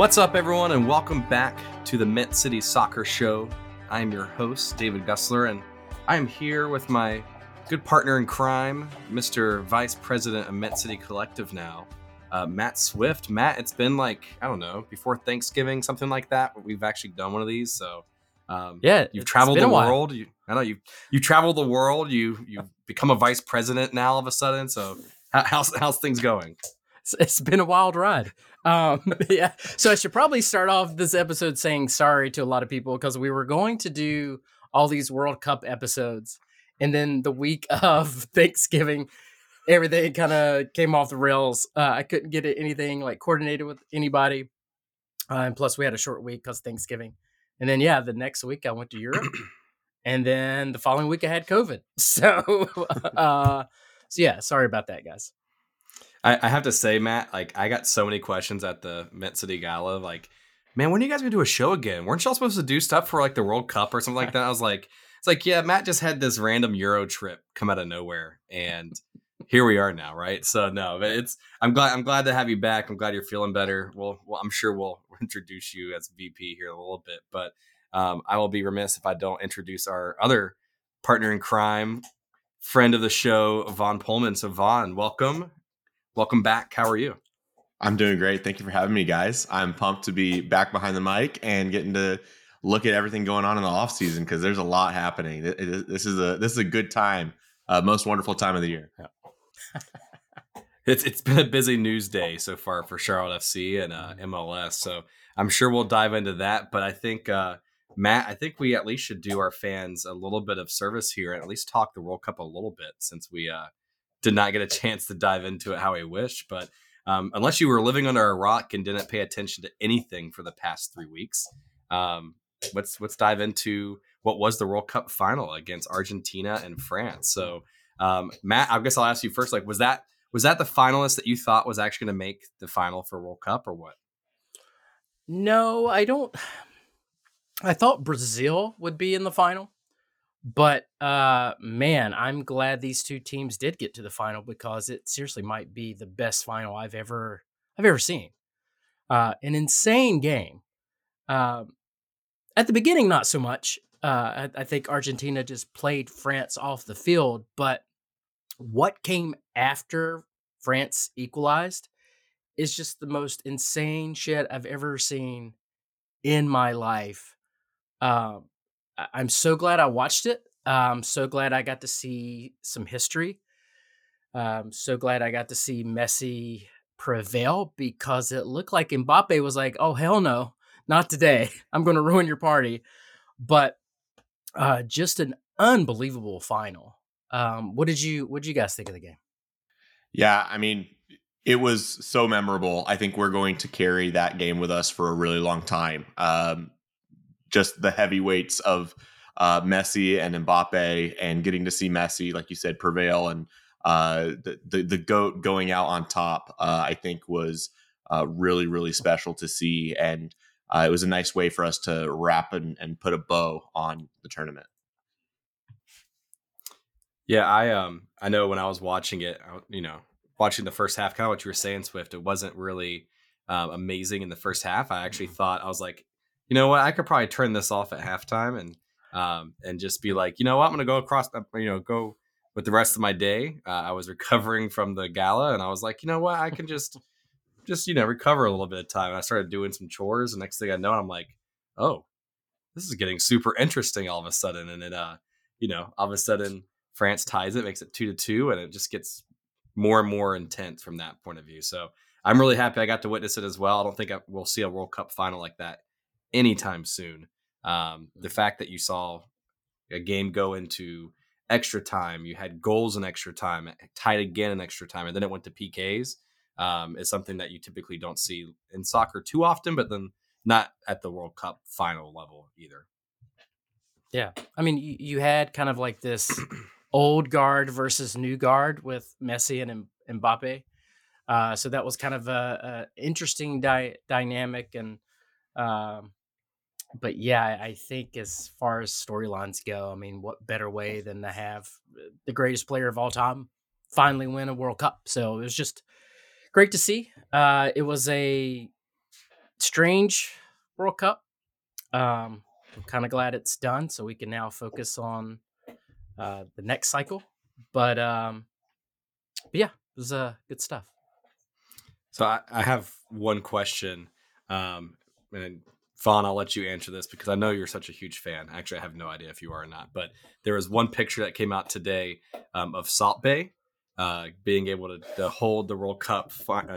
What's up, everyone, and welcome back to the Met City Soccer Show. I'm your host, David Gussler, and I'm here with my good partner in crime, Mr. Vice President of Met City Collective now, Matt Swift. Matt, it's been like, I don't know, before Thanksgiving, something like that, but we've actually done one of these, so... yeah, you've traveled the world. You traveled the world. You've become a vice president now all of a sudden. So how's things going? It's been a wild ride. Yeah. So I should probably start off this episode saying sorry to a lot of people because we were going to do all these World Cup episodes, and then the week of Thanksgiving, everything kind of came off the rails. I couldn't get anything like coordinated with anybody, and plus we had a short week because Thanksgiving. And then, yeah, the next week I went to Europe and then the following week I had COVID. So yeah, sorry about that, guys. I have to say, Matt, like I got so many questions at the Met City Gala. Like, man, when are you guys going to do a show again? Weren't y'all supposed to do stuff for like the World Cup or something like that? I was like, it's like, yeah, Matt just had this random Euro trip come out of nowhere. And here we are now. Right. So no, but I'm glad to have you back. I'm glad you're feeling better. Well, I'm sure we'll introduce you as VP here in a little bit, but I will be remiss if I don't introduce our other partner in crime, friend of the show, Vaughn Pullman. So Vaughn, welcome back. How are you? I'm doing great. Thank you for having me, guys. I'm pumped to be back behind the mic and getting to look at everything going on in the off season because there's a lot happening. This is a good time, most wonderful time of the year. Yeah. It's been a busy news day so far for Charlotte FC and MLS, so I'm sure we'll dive into that. But I think, Matt, I think we at least should do our fans a little bit of service here and at least talk the World Cup a little bit since we did not get a chance to dive into it how I wish. But unless you were living under a rock and didn't pay attention to anything for the past 3 weeks, let's dive into what was the World Cup final against Argentina and France. So. Matt, I guess I'll ask you first, like, was that the finalist that you thought was actually going to make the final for World Cup or what? No, I don't. I thought Brazil would be in the final, but, man, I'm glad these two teams did get to the final because it seriously might be the best final I've ever seen. An insane game. At the beginning, not so much. I think Argentina just played France off the field, but what came after France equalized is just the most insane shit I've ever seen in my life. I'm so glad I watched it. I'm so glad I got to see some history. I'm so glad I got to see Messi prevail because it looked like Mbappe was like, oh, hell no, not today. I'm going to ruin your party. But just an unbelievable final. What did you guys think of the game? Yeah, I mean, it was so memorable. I think we're going to carry that game with us for a really long time. Just the heavyweights of Messi and Mbappe, and getting to see Messi, like you said, prevail, and the GOAT going out on top, I think was really, really special to see. And it was a nice way for us to wrap and put a bow on the tournament. Yeah, I know when I was watching it, watching the first half, kind of what you were saying, Swift, it wasn't really amazing in the first half. I actually thought, I was like, you know what, I could probably turn this off at halftime and just be like, you know what, I'm going to go across, go with the rest of my day. I was recovering from the gala and I was like, you know what, I can just recover a little bit of time. And I started doing some chores. And next thing I know, I'm like, oh, this is getting super interesting all of a sudden. And then, all of a sudden France ties it, makes it 2-2. And it just gets more and more intense from that point of view. So I'm really happy I got to witness it as well. I don't think we'll see a World Cup final like that anytime soon. The fact that you saw a game go into extra time, you had goals in extra time, tied again in extra time, and then it went to PKs. Is something that you typically don't see in soccer too often, but then not at the World Cup final level either. Yeah. I mean, you had kind of like this old guard versus new guard with Messi and Mbappe. So that was kind of a interesting dynamic. And, but yeah, I think as far as storylines go, I mean, what better way than to have the greatest player of all time finally win a World Cup. So it was just great to see. It was a strange World Cup. I'm kind of glad it's done, so we can now focus on the next cycle. But yeah, it was good stuff. So I have one question, and Vaughn, I'll let you answer this because I know you're such a huge fan. Actually, I have no idea if you are or not, but there was one picture that came out today of Salt Bay being able to hold the World Cup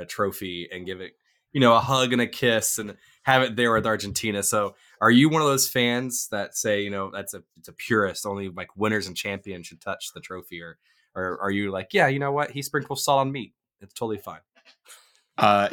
trophy and give it, you know, a hug and a kiss and have it there with Argentina. So are you one of those fans that say, you know, it's a purist, only like winners and champions should touch the trophy, or are you like, yeah, you know what? He sprinkles salt on meat. It's totally fine.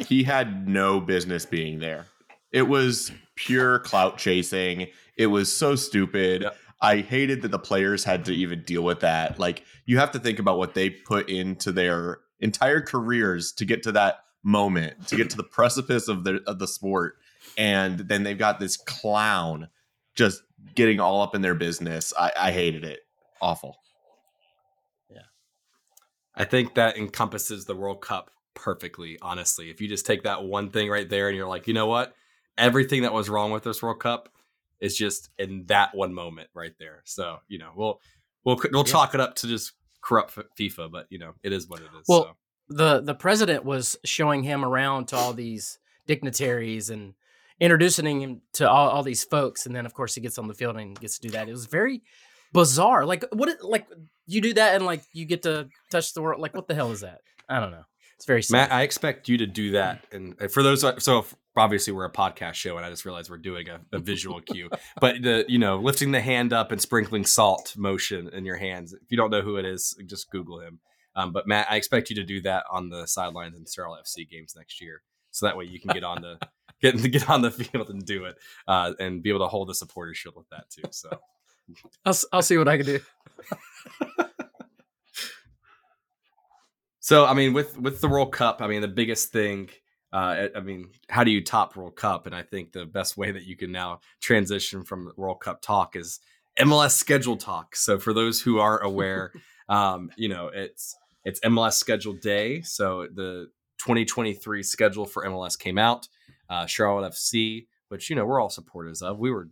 He had no business being there. It was pure clout chasing. It was so stupid. Yep. I hated that the players had to even deal with that. Like, you have to think about what they put into their entire careers to get to that moment, to get to the precipice of the sport. And then they've got this clown just getting all up in their business. I hated it. Awful. Yeah. I think that encompasses the World Cup perfectly, honestly. If you just take that one thing right there and you're like, you know what? Everything that was wrong with this World Cup is just in that one moment right there. So, you know, we'll chalk it up to just corrupt FIFA, but, you know, it is what it is. Well, so. The president was showing him around to all these dignitaries and introducing him to all these folks. And then, of course, he gets on the field and gets to do that. It was very bizarre. Like, what? Like, you do that and, like, you get to touch the world. Like, what the hell is that? I don't know. It's very sad. Matt, I expect you to do that. And for those, so obviously we're a podcast show and I just realized we're doing a visual cue, but the, you know, lifting the hand up and sprinkling salt motion in your hands. If you don't know who it is, just Google him. But Matt, I expect you to do that on the sidelines in Charlotte FC games next year. So that way you can get on the field and do it and be able to hold the supporter shield with that too. So I'll see what I can do. So, I mean, with the World Cup, I mean, the biggest thing, how do you top World Cup? And I think the best way that you can now transition from World Cup talk is MLS schedule talk. So for those who are aware, you know, it's MLS schedule day. So the 2023 schedule for MLS came out. Charlotte FC, which, you know, we're all supporters of. We were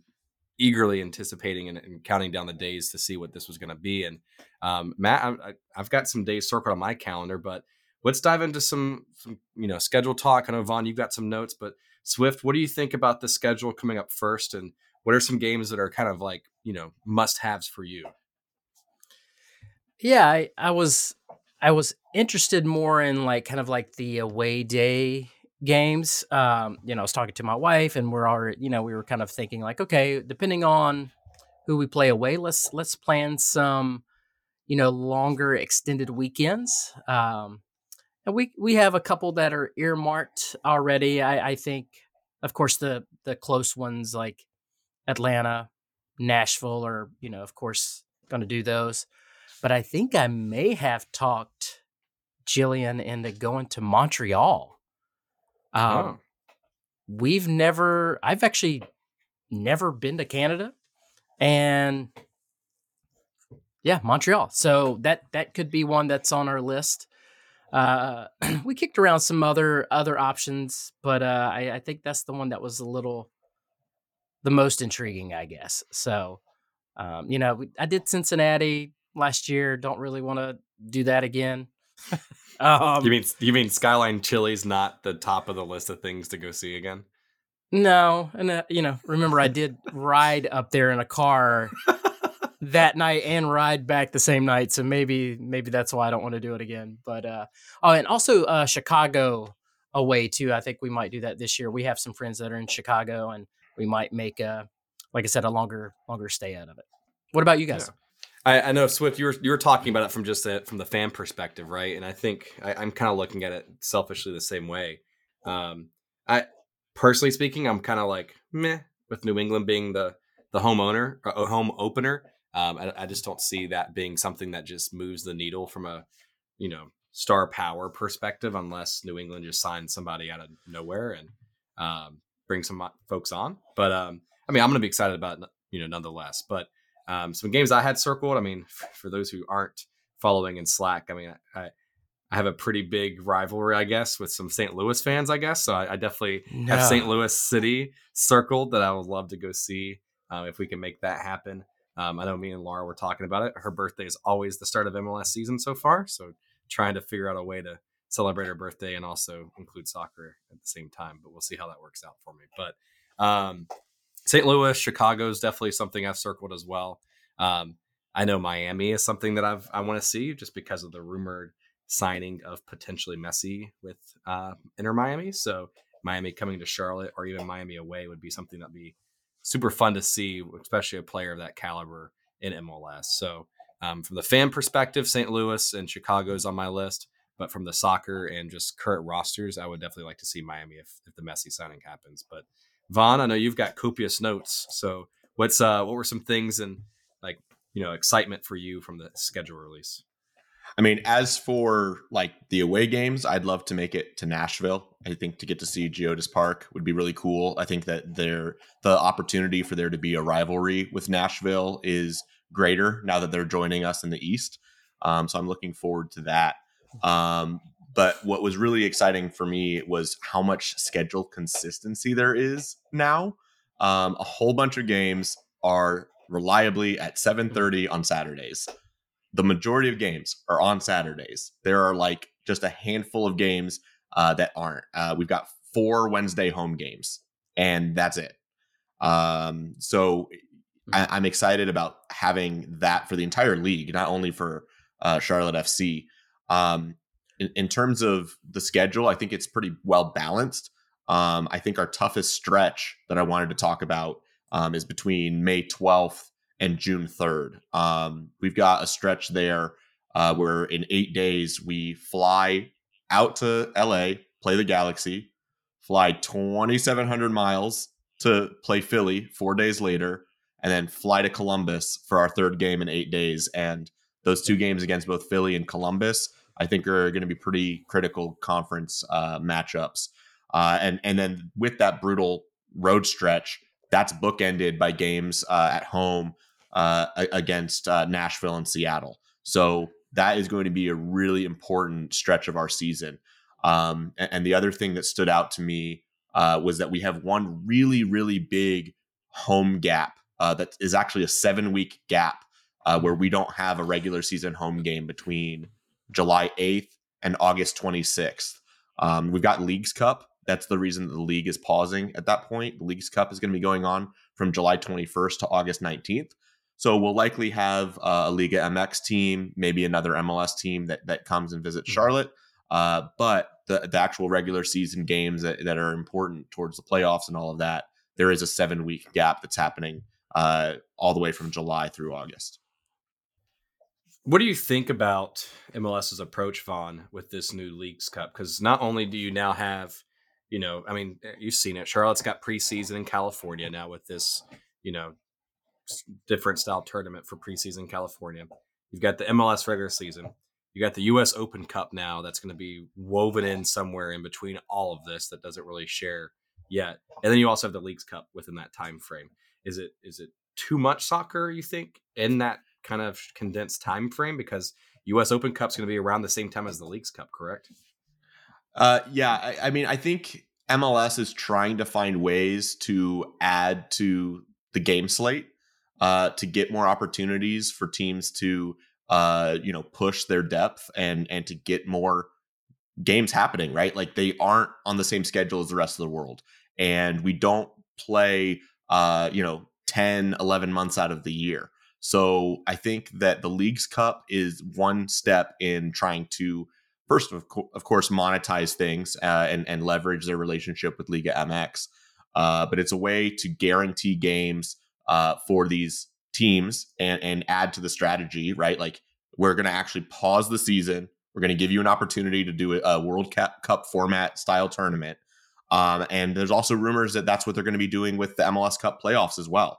eagerly anticipating and counting down the days to see what this was going to be. And Matt, I've got some days circled on my calendar, but let's dive into some you know, schedule talk. I know, Vaughn, you've got some notes, but Swift, what do you think about the schedule coming up first? And what are some games that are kind of like, you know, must-haves for you? Yeah, I was interested more in like kind of like the away day games. You know, I was talking to my wife and we're already, you know, we were kind of thinking like, okay, depending on who we play away, let's plan some, you know, longer extended weekends. And we have a couple that are earmarked already. I think, of course, the close ones like Atlanta, Nashville are, you know, of course going to do those, but I think I may have talked Jillian into going to Montreal. I've actually never been to Canada, and yeah, Montreal. So that could be one that's on our list. We kicked around some other options, but, I think that's the one that was the most intriguing, I guess. So, you know, I did Cincinnati last year. Don't really want to do that again. You mean Skyline Chili's not the top of the list of things to go see again? No, and you know, remember I did ride up there in a car that night and ride back the same night, so maybe that's why I don't want to do it again. But and also Chicago away too. I think we might do that this year. We have some friends that are in Chicago, and we might make a longer stay out of it. What about you guys? Yeah. I know, Swift, you were talking about it from the fan perspective, right? And I think I'm kind of looking at it selfishly the same way. I personally speaking, I'm kind of like meh with New England being the home opener. I just don't see that being something that just moves the needle from a, you know, star power perspective, unless New England just signs somebody out of nowhere and bring some folks on. But I mean, I'm going to be excited about it, you know, nonetheless, but. Some games I had circled. I mean, for those who aren't following in Slack, I mean, I I have a pretty big rivalry, I guess, with some St. Louis fans, I guess. So I definitely have St. Louis City circled that I would love to go see if we can make that happen. I know me and Laura were talking about it. Her birthday is always the start of MLS season so far. So trying to figure out a way to celebrate her birthday and also include soccer at the same time. But we'll see how that works out for me. But St. Louis, Chicago is definitely something I've circled as well. I know Miami is something that I want to see just because of the rumored signing of potentially Messi with Inter Miami. So Miami coming to Charlotte or even Miami away would be something that'd be super fun to see, especially a player of that caliber in MLS. So from the fan perspective, St. Louis and Chicago is on my list. But from the soccer and just current rosters, I would definitely like to see Miami if the Messi signing happens. But Vaughn, I know you've got copious notes. So what's what were some things and like, you know, excitement for you from the schedule release? I mean, as for like the away games, I'd love to make it to Nashville. I think to get to see Geodis Park would be really cool. I think that the opportunity for there to be a rivalry with Nashville is greater now that they're joining us in the East. So I'm looking forward to that. But what was really exciting for me was how much schedule consistency there is now. A whole bunch of games are reliably at 7:30 on Saturdays. The majority of games are on Saturdays. There are like just a handful of games that aren't. We've got 4 Wednesday home games, and that's it. So I'm excited about having that for the entire league, not only for Charlotte FC. In terms of the schedule, I think it's pretty well balanced. I think our toughest stretch that I wanted to talk about is between May 12th and June 3rd. We've got a stretch there where in 8 days we fly out to LA, play the Galaxy, fly 2,700 miles to play Philly 4 days later, and then fly to Columbus for our third game in 8 days. And those 2 games against both Philly and Columbus, I think, are going to be pretty critical conference matchups. And then with that brutal road stretch, that's bookended by games at home against Nashville and Seattle. So that is going to be a really important stretch of our season. And the other thing that stood out to me was that we have one really, really big home gap that is actually a 7-week gap where we don't have a regular season home game between July 8th and August 26th. We've got Leagues Cup. That's the reason the league is pausing at that point. The Leagues Cup is going to be going on from July 21st to August 19th. So we'll likely have a Liga MX team, maybe another MLS team that comes and visits Charlotte. But the actual regular season games that are important towards the playoffs and all of that, there is a 7-week gap that's happening all the way from July through August. What do you think about MLS's approach, Vaughn, with this new Leagues Cup? Because not only do you now have, you know, I mean, you've seen it. Charlotte's got preseason in California now with this, you know, different style tournament for preseason California. You've got the MLS regular season. You got the U.S. Open Cup now that's going to be woven in somewhere in between all of this that doesn't really share yet. And then you also have the Leagues Cup within that time frame. Is it too much soccer, you think, in that kind of condensed time frame? Because U.S. Open Cup's going to be around the same time as the Leagues Cup, correct? I mean, I think MLS is trying to find ways to add to the game slate to get more opportunities for teams to, you know, push their depth and to get more games happening, right? Like they aren't on the same schedule as the rest of the world. And we don't play, 10, 11 months out of the year. So I think that the Leagues Cup is one step in trying to, first, of course, monetize things and leverage their relationship with Liga MX. But it's a way to guarantee games for these teams and add to the strategy, right? Like, we're going to actually pause the season. We're going to give you an opportunity to do a World Cup format style tournament. And there's also rumors that that's what they're going to be doing with the MLS Cup playoffs as well.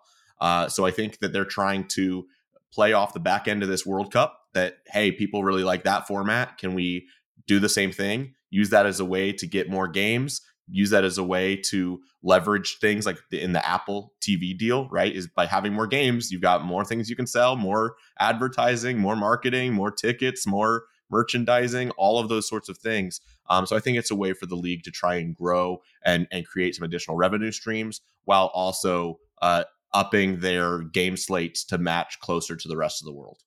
So I think that they're trying to play off the back end of this World Cup that, hey, people really like that format. Can we do the same thing, use that as a way to get more games, use that as a way to leverage things like in the Apple TV deal, right? Is by having more games, you've got more things you can sell, more advertising, more marketing, more tickets, more merchandising, all of those sorts of things. So I think it's a way for the league to try and grow and create some additional revenue streams while also upping their game slates to match closer to the rest of the world.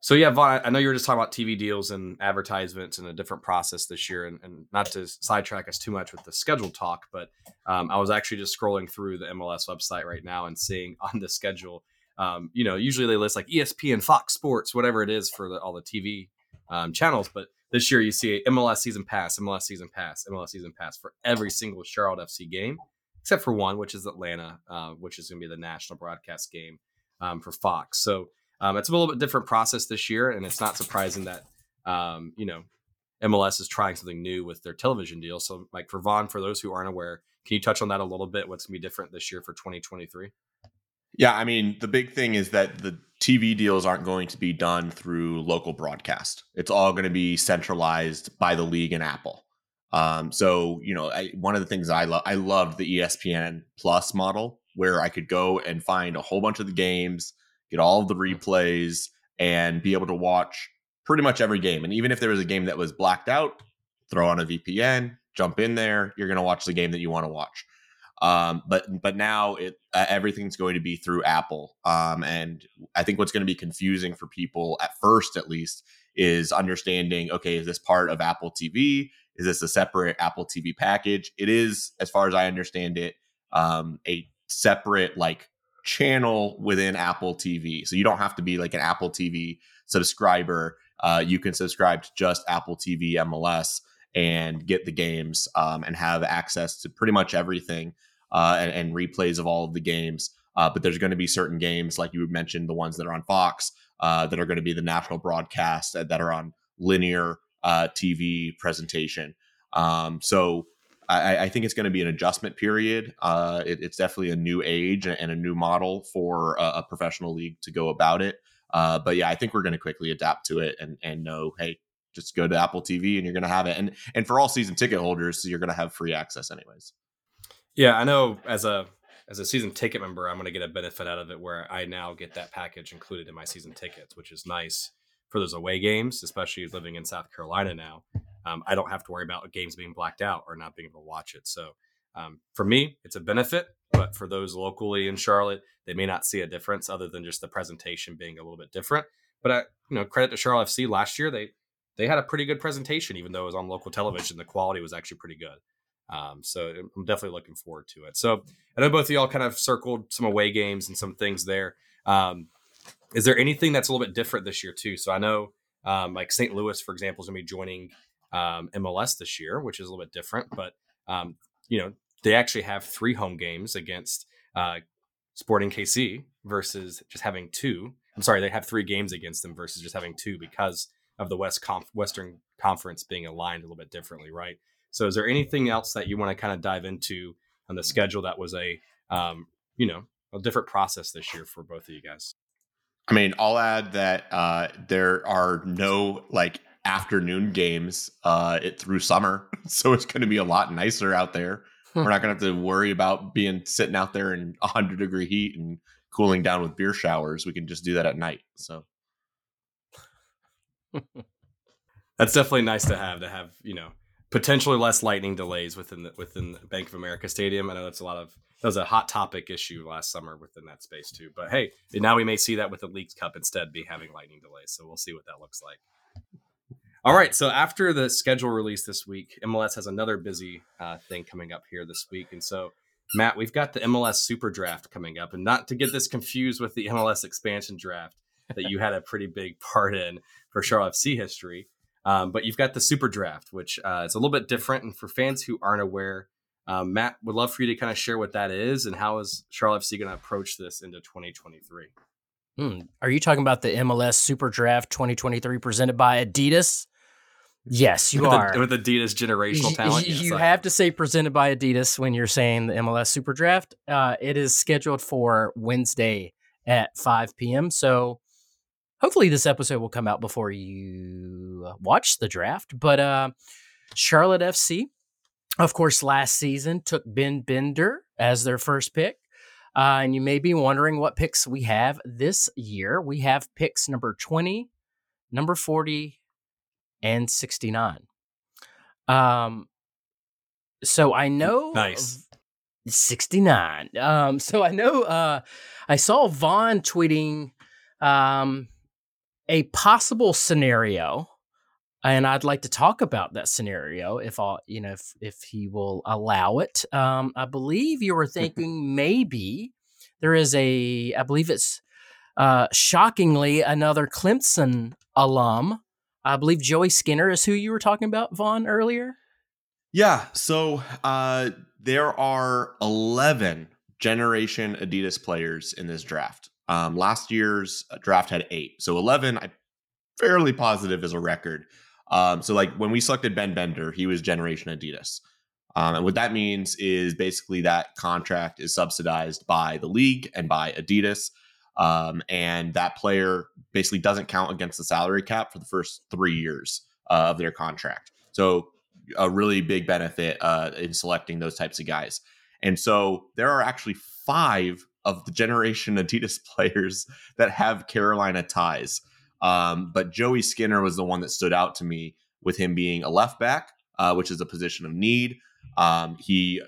So yeah, Vaughn, I know you were just talking about TV deals and advertisements and a different process this year, and not to sidetrack us too much with the schedule talk, but I was actually just scrolling through the MLS website right now and seeing on the schedule, you know, usually they list like ESPN, Fox Sports, whatever it is for all the TV channels, but this year you see MLS season pass, MLS season pass, MLS season pass for every single Charlotte FC game, except for one, which is Atlanta, which is going to be the national broadcast game for Fox. So it's a little bit different process this year, and it's not surprising that, you know, MLS is trying something new with their television deal. So, like, for Vaughn, for those who aren't aware, can you touch on that a little bit? What's going to be different this year for 2023? Yeah, I mean, the big thing is that the TV deals aren't going to be done through local broadcast. It's all going to be centralized by the league and Apple. So, you know, one of the things I loved the ESPN Plus model, where I could go and find a whole bunch of the games, get all of the replays, and be able to watch pretty much every game. And even if there was a game that was blacked out, throw on a VPN, jump in there, you're going to watch the game that you want to watch. But now everything's going to be through Apple. And I think what's going to be confusing for people at first, at least, is understanding, okay, is this part of Apple TV? Is this a separate Apple TV package? It is, as far as I understand it, a separate like channel within Apple TV. So you don't have to be like an Apple TV subscriber. You can subscribe to just Apple TV MLS and get the games and have access to pretty much everything and replays of all of the games. But there's going to be certain games, like you mentioned, the ones that are on Fox that are going to be the national broadcast that are on linear TV presentation. So I think it's going to be an adjustment period. It's definitely a new age and a new model for a professional league to go about it. But yeah, I think we're going to quickly adapt to it and know, hey, just go to Apple TV and you're going to have it. And for all season ticket holders, you're going to have free access anyways. Yeah, I know as a season ticket member, I'm going to get a benefit out of it where I now get that package included in my season tickets, which is nice for those away games, especially living in South Carolina now. I don't have to worry about games being blacked out or not being able to watch it. So for me, it's a benefit, but for those locally in Charlotte, they may not see a difference other than just the presentation being a little bit different. But credit to Charlotte FC last year, they had a pretty good presentation, even though it was on local television. The quality was actually pretty good. So I'm definitely looking forward to it. So I know both of y'all kind of circled some away games and some things there. Is there anything that's a little bit different this year too? So I know like St. Louis, for example, is going to be joining MLS this year, which is a little bit different, but they actually have 3 home games against Sporting KC versus just having 2. I'm sorry, they have 3 games against them versus just having 2 because of the Western Conference being aligned a little bit differently, right? So is there anything else that you want to kind of dive into on the schedule that was a different process this year for both of you guys? I mean, I'll add that there are no like afternoon games through summer, so it's going to be a lot nicer out there. We're not going to have to worry about sitting out there in 100-degree heat and cooling down with beer showers. We can just do that at night. So that's definitely nice to have potentially less lightning delays within the Bank of America Stadium. I know that was a hot topic issue last summer within that space too. But hey, now we may see that with the Leagues Cup instead be having lightning delays. So we'll see what that looks like. All right. So after the schedule release this week, MLS has another busy thing coming up here this week. And so, Matt, we've got the MLS Super Draft coming up, and not to get this confused with the MLS expansion draft that you had a pretty big part in for Charlotte FC history. But you've got the Super Draft, which is a little bit different. And for fans who aren't aware, Matt, would love for you to kind of share what that is and how is Charlotte FC going to approach this into 2023? Are you talking about the MLS Super Draft 2023 presented by Adidas? Yes, you are. With Adidas generational talent? You have to say presented by Adidas when you're saying the MLS Super Draft. It is scheduled for Wednesday at 5 p.m. So hopefully this episode will come out before you watch the draft. But Charlotte FC, of course, last season took Ben Bender as their first pick. And you may be wondering what picks we have this year. We have picks number 20, number 40, and 69. So I know... Nice. 69. So I know I saw Vaughn tweeting a possible scenario, and I'd like to talk about that scenario if he will allow it. I believe you were thinking maybe there is shockingly another Clemson alum. I believe Joey Skinner is who you were talking about, Vaughn, earlier. Yeah. So there are 11 Generation Adidas players in this draft. Last year's draft had 8. So 11, I'm fairly positive, is a record. So like when we selected Ben Bender, he was Generation Adidas. And what that means is basically that contract is subsidized by the league and by Adidas. And that player basically doesn't count against the salary cap for the first 3 years of their contract. So a really big benefit in selecting those types of guys. And so there are actually 5 of the Generation Adidas players that have Carolina ties. But Joey Skinner was the one that stood out to me, with him being a left back, which is a position of need. He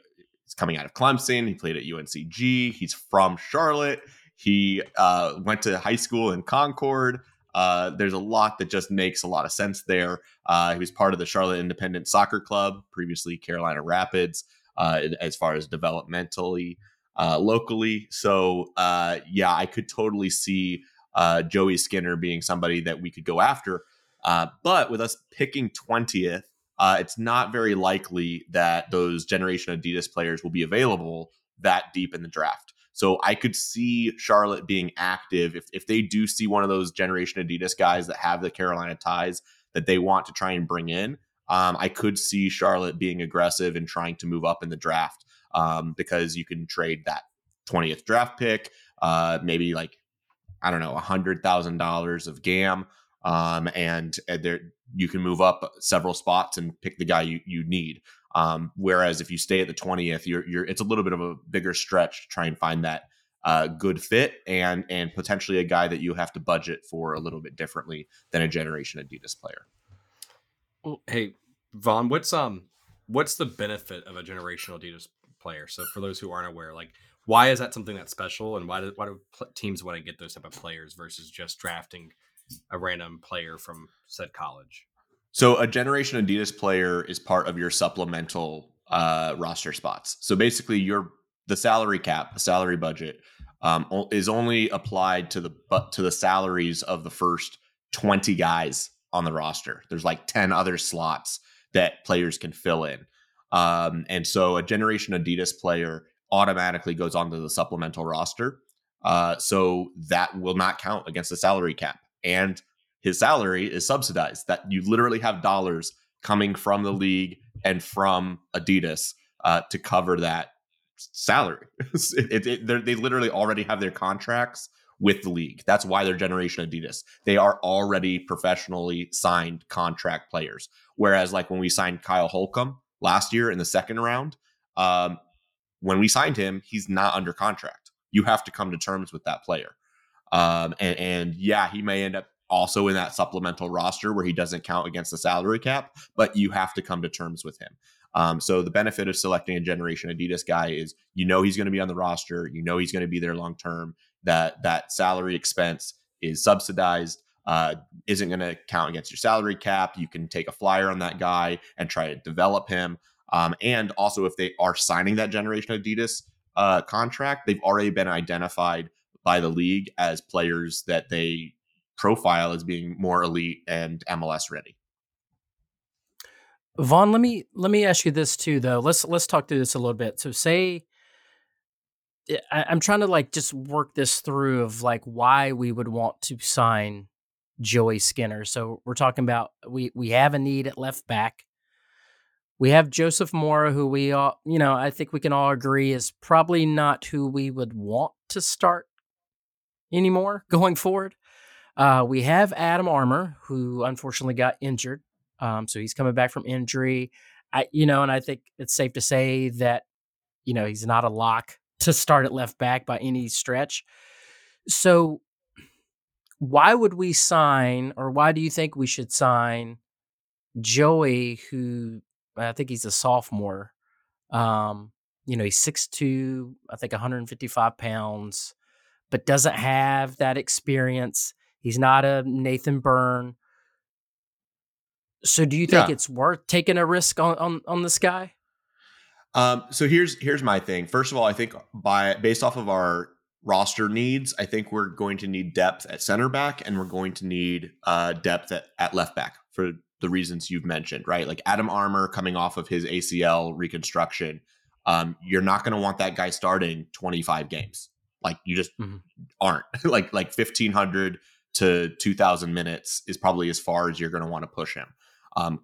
is coming out of Clemson. He played at UNCG. He's from Charlotte. He went to high school in Concord. There's a lot that just makes a lot of sense there. He was part of the Charlotte Independent Soccer Club, previously Carolina Rapids, as far as developmentally, locally. So, yeah, I could totally see Joey Skinner being somebody that we could go after. But with us picking 20th, it's not very likely that those Generation Adidas players will be available that deep in the draft. So I could see Charlotte being active if they do see one of those Generation Adidas guys that have the Carolina ties that they want to try and bring in. I could see Charlotte being aggressive and trying to move up in the draft because you can trade that 20th draft pick, maybe like, I don't know, $100,000 of GAM, and there you can move up several spots and pick the guy you need. Whereas if you stay at the 20th, it's a little bit of a bigger stretch to try and find that good fit and potentially a guy that you have to budget for a little bit differently than a Generation Adidas player. Well, hey, Vaughn, what's the benefit of a Generation Adidas player? So for those who aren't aware, like, why is that something that's special, and why do teams want to get those type of players versus just drafting a random player from said college? So a Generation Adidas player is part of your supplemental roster spots. So basically the salary cap, the salary budget is only applied to the salaries of the first 20 guys on the roster. There's like 10 other slots that players can fill in. And so a Generation Adidas player automatically goes onto the supplemental roster. So that will not count against the salary cap. And his salary is subsidized, that you literally have dollars coming from the league and from Adidas to cover that salary. They literally already have their contracts with the league. That's why they're Generation Adidas. They are already professionally signed contract players. Whereas like when we signed Kyle Holcomb last year in the second round, when we signed him, he's not under contract. You have to come to terms with that player. And yeah, he may end up also in that supplemental roster where he doesn't count against the salary cap, but you have to come to terms with him. So the benefit of selecting a Generation Adidas guy is, he's going to be on the roster. He's going to be there long-term. That salary expense is subsidized, isn't going to count against your salary cap. You can take a flyer on that guy and try to develop him. And also if they are signing that Generation Adidas contract, they've already been identified by the league as players that they profile as being more elite and MLS ready. Vaughn, let me ask you this too, though. Let's talk through this a little bit. So say I'm trying to like just work this through of like why we would want to sign Joey Skinner. So we're talking about we have a need at left back. We have Joseph Mora, who we all I think we can all agree is probably not who we would want to start anymore going forward. We have Adam Armour, who unfortunately got injured. So he's coming back from injury. And I think it's safe to say that, he's not a lock to start at left back by any stretch. So why would we sign, or why do you think we should sign Joey, who I think he's a sophomore, you know, he's 6'2", I think 155 pounds, but doesn't have that experience. He's not a Nathan Byrne. So do you think it's worth taking a risk on this guy? So here's my thing. First of all, I think based off of our roster needs, I think we're going to need depth at center back, and we're going to need depth at left back for the reasons you've mentioned, right? Like Adam Armour coming off of his ACL reconstruction. You're not going to want that guy starting 25 games. Like you just aren't. like 1,500 to 2,000 minutes is probably as far as you're going to want to push him.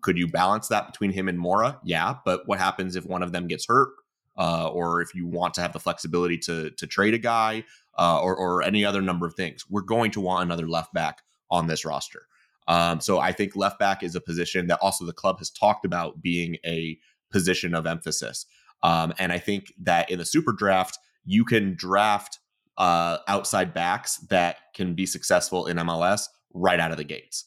Could you balance that between him and Mora? Yeah, but what happens if one of them gets hurt, or if you want to have the flexibility to trade a guy, or any other number of things? We're going to want another left back on this roster. So I think left back is a position that also the club has talked about being a position of emphasis. And I think that in the Super Draft, you can draft outside backs that can be successful in MLS right out of the gates.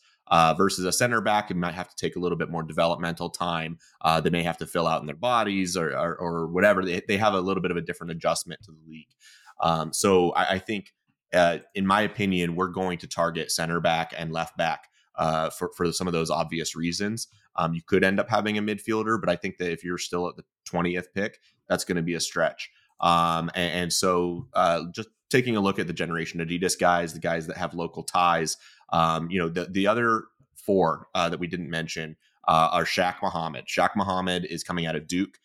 Versus a center back, it might have to take a little bit more developmental time. They may have to fill out in their bodies or whatever. They have a little bit of a different adjustment to the league. So I think, in my opinion, we're going to target center back and left back for some of those obvious reasons. You could end up having a midfielder, but I think that if you're still at the 20th pick, that's going to be a stretch. So just taking a look at the Generation Adidas guys, the guys that have local ties. The other four that we didn't mention are Shaq Mohamed. Shaq Mohamed is coming out of Duke.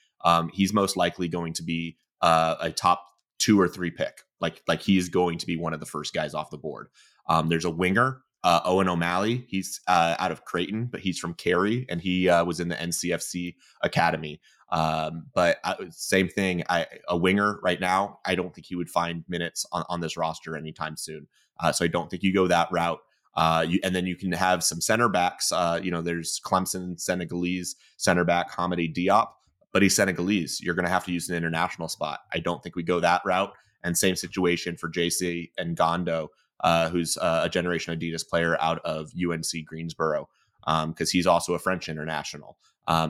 He's most likely going to be a top 2 or 3 pick. Like he's going to be one of the first guys off the board. There's a winger, Owen O'Malley. He's out of Creighton, but he's from Cary, and he was in the NCFC Academy. Same thing, a winger right now, I don't think he would find minutes on this roster anytime soon. So I don't think you go that route. And then you can have some center backs. There's Clemson, Senegalese center back, Hamadi Diop, but he's Senegalese. You're going to have to use an international spot. I don't think we go that route. And same situation for JC Ngondo, who's a Generation Adidas player out of UNC Greensboro, because he's also a French international.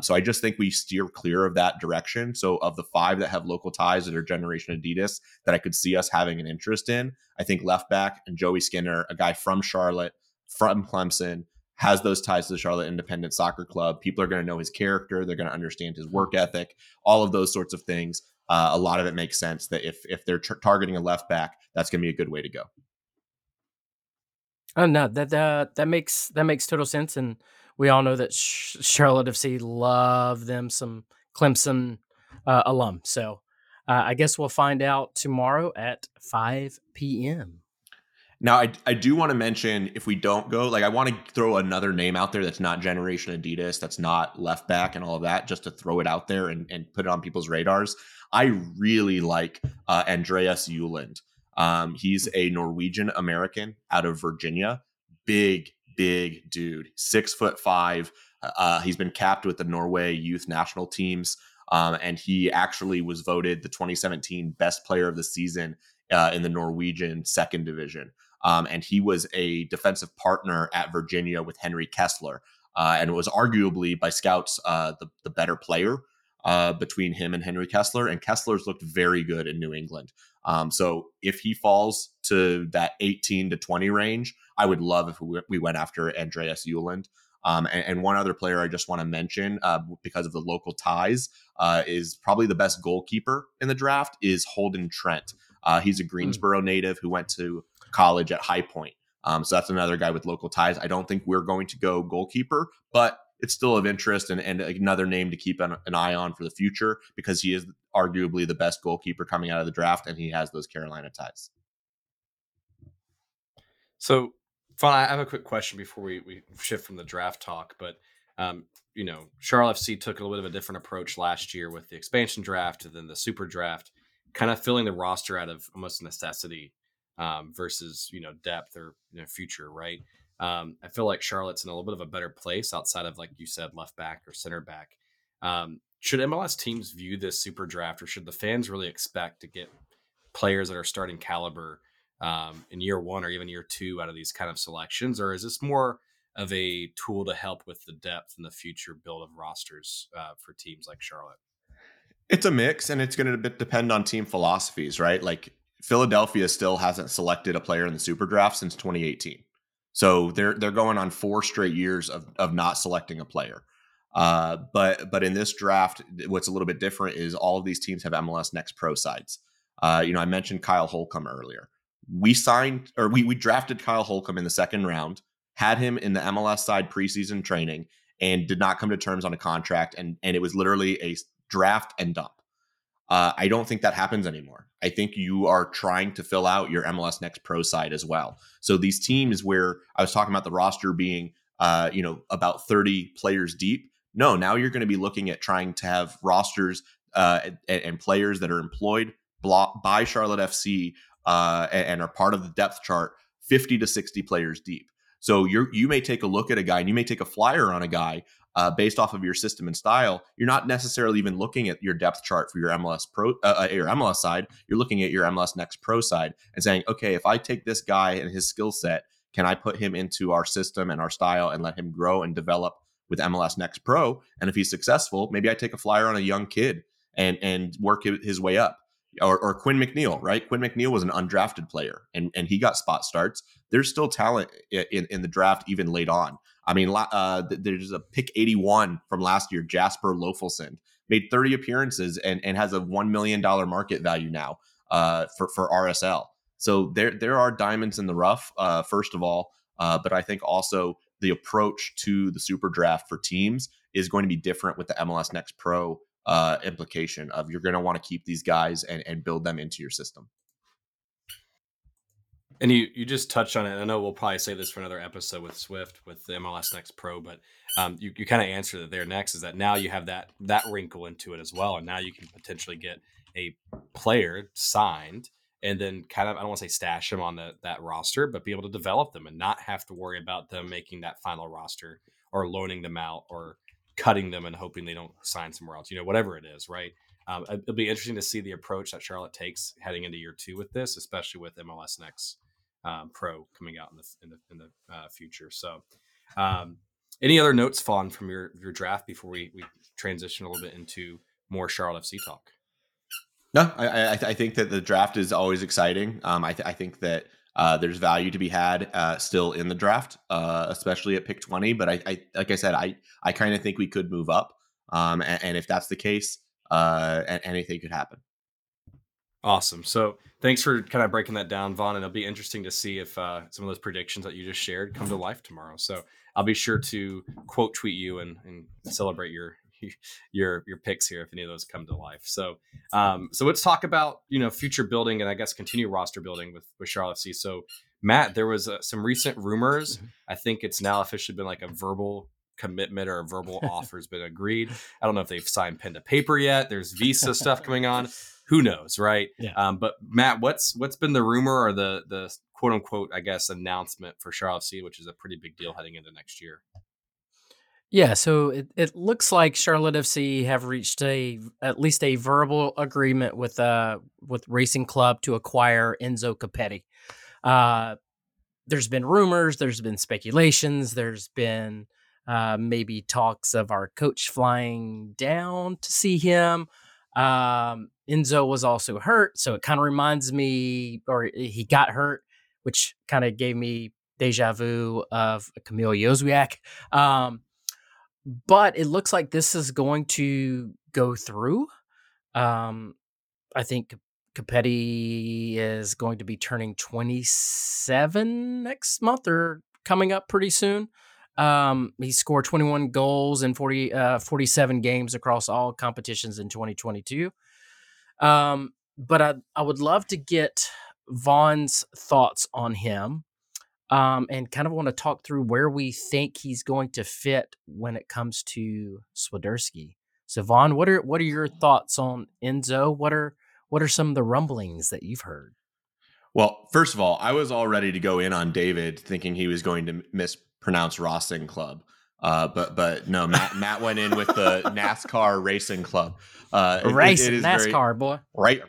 So I just think we steer clear of that direction. So of the 5 that have local ties that are Generation Adidas that I could see us having an interest in, I think left back and Joey Skinner, a guy from Charlotte, from Clemson, has those ties to the Charlotte Independent Soccer Club. People are going to know his character. They're going to understand his work ethic, all of those sorts of things. A lot of it makes sense that if they're targeting a left back, that's going to be a good way to go. Oh, no, that makes total sense. And we all know that Charlotte FC love them some Clemson alum. So I guess we'll find out tomorrow at 5 p.m. Now, I do want to mention, if we don't go, I want to throw another name out there that's not Generation Adidas, that's not left back and all of that, just to throw it out there and put it on people's radars. I really like Andreas Uland. He's a Norwegian American out of Virginia. Big dude, 6'5". He's been capped with the Norway youth national teams. And he actually was voted the 2017 best player of the season in the Norwegian second division. And he was a defensive partner at Virginia with Henry Kessler, and was arguably by scouts the better player between him and Henry Kessler. And Kessler's looked very good in New England. So if he falls to that 18 to 20 range, I would love if we went after Andreas Uland. And one other player I just want to mention, because of the local ties, is probably the best goalkeeper in the draft is Holden Trent. He's a Greensboro native who went to college at High Point. So that's another guy with local ties. I don't think we're going to go goalkeeper, but it's still of interest and another name to keep an eye on for the future, because he is arguably the best goalkeeper coming out of the draft, and he has those Carolina ties. So, Vaughn, I have a quick question before we shift from the draft talk. But, Charlotte FC took a little bit of a different approach last year with the expansion draft and then the Super Draft, kind of filling the roster out of almost necessity versus, depth or future, right? I feel like Charlotte's in a little bit of a better place outside of, like you said, left back or center back. Should MLS teams view this Super Draft, or should the fans really expect to get players that are starting caliber in year 1 or even year 2 out of these kind of selections? Or is this more of a tool to help with the depth and the future build of rosters for teams like Charlotte? It's a mix, and it's going to depend on team philosophies, right? Like Philadelphia still hasn't selected a player in the Super Draft since 2018. So they're going on 4 straight years of not selecting a player. But in this draft, what's a little bit different is all of these teams have MLS Next Pro sides. I mentioned Kyle Holcomb earlier. We drafted Kyle Holcomb in the second round, had him in the MLS side preseason training, and did not come to terms on a contract. And it was literally a draft and dump. I don't think that happens anymore. I think you are trying to fill out your MLS Next Pro side as well. So these teams where I was talking about the roster being, about 30 players deep. No, now you're going to be looking at trying to have rosters and players that are employed by Charlotte FC and are part of the depth chart, 50 to 60 players deep. So you may take a look at a guy and you may take a flyer on a guy based off of your system and style. You're not necessarily even looking at your depth chart for your MLS side. You're looking at your MLS Next Pro side and saying, okay, if I take this guy and his skill set, can I put him into our system and our style and let him grow and develop with MLS Next Pro? And if he's successful, maybe I take a flyer on a young kid and work his way up. Or Quinn McNeil, right? Quinn McNeil was an undrafted player and he got spot starts. There's still talent in the draft even late on. I mean, there's a pick 81 from last year, Jasper Lofelson, made 30 appearances and has a $1 million market value now for RSL. So there are diamonds in the rough, first of all, but I think also the approach to the Super Draft for teams is going to be different with the MLS Next Pro implication of you're going to want to keep these guys and build them into your system. And you just touched on it. I know we'll probably say this for another episode with Swift with the MLS Next Pro, but you kind of answered it there next, is that now you have that wrinkle into it as well. And now you can potentially get a player signed and then kind of, I don't want to say stash them on that roster, but be able to develop them and not have to worry about them making that final roster or loaning them out or cutting them and hoping they don't sign somewhere else, whatever it is, right? It'll be interesting to see the approach that Charlotte takes heading into year 2 with this, especially with MLS Next Pro coming out in the future. So any other notes, Vaughn, from your draft before we transition a little bit into more Charlotte FC talk? No, I think that the draft is always exciting. I think that there's value to be had still in the draft, especially at pick 20. But I like I said, I kind of think we could move up. And if that's the case, anything could happen. Awesome. So thanks for kind of breaking that down, Vaughn. And it'll be interesting to see if some of those predictions that you just shared come to life tomorrow. So I'll be sure to quote tweet you and celebrate your picks here if any of those come to life. So so let's talk about future building and I guess continue roster building with Charlotte FC. So Matt, there was some recent rumors. I think it's now officially been like a verbal commitment or a verbal offer has been agreed. I don't know if they've signed pen to paper yet. There's visa stuff coming on. Who knows, right? Yeah. But Matt, what's been the rumor or the quote unquote I guess announcement for Charlotte FC, which is a pretty big deal heading into next year? Yeah, so it looks like Charlotte FC have reached at least a verbal agreement with Racing Club to acquire Enzo Copetti. There's been rumors, there's been speculations, there's been maybe talks of our coach flying down to see him. Enzo was also hurt, so it kind of reminds me, or he got hurt, which kind of gave me deja vu of Kamil Jóźwiak. But it looks like this is going to go through. I think Copetti is going to be turning 27 next month or coming up pretty soon. He scored 21 goals in 47 games across all competitions in 2022. But I would love to get Vaughn's thoughts on him. And kind of want to talk through where we think he's going to fit when it comes to Świderski. So Vaughn, what are your thoughts on Enzo? What are some of the rumblings that you've heard? Well, first of all, I was all ready to go in on David thinking he was going to mispronounce Racing Club. But no, Matt went in with the NASCAR Racing Club. Racing NASCAR, boy. Right,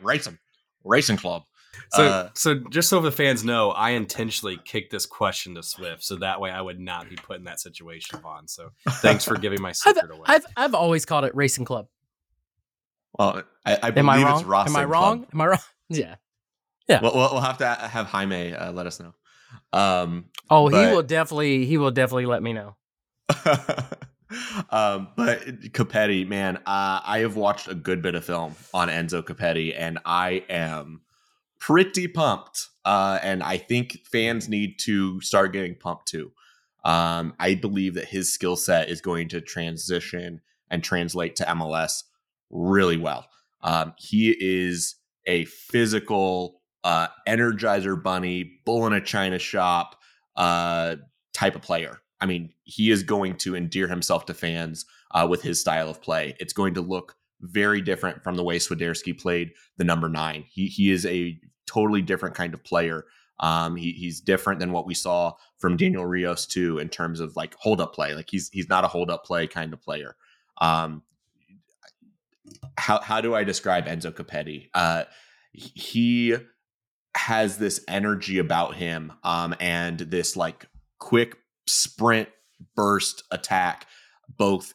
Racing Club. So just so the fans know, I intentionally kicked this question to Swift, so that way I would not be put in that situation, Vaughn. So thanks for giving my secret away. I've always called it Racing Club. Well, I believe it's Racing Club. Am I wrong? Club. Am I wrong? Yeah. We'll have to have Jaime let us know. He will definitely let me know. But Copetti, man, I have watched a good bit of film on Enzo Copetti, and I am pretty pumped. And I think fans need to start getting pumped too. I believe that his skill set is going to transition and translate to MLS really well. He is a physical energizer bunny, bull in a china shop type of player. I mean, he is going to endear himself to fans with his style of play. It's going to look very different from the way Świderski played the number 9. He is a totally different kind of player. He's different than what we saw from Daniel Rios too, in terms of like hold up play. Like he's not a hold up play kind of player. How do I describe Enzo Copetti? He has this energy about him, and this like quick sprint burst attack, both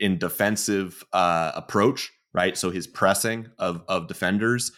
in defensive approach, right? So his pressing of defenders,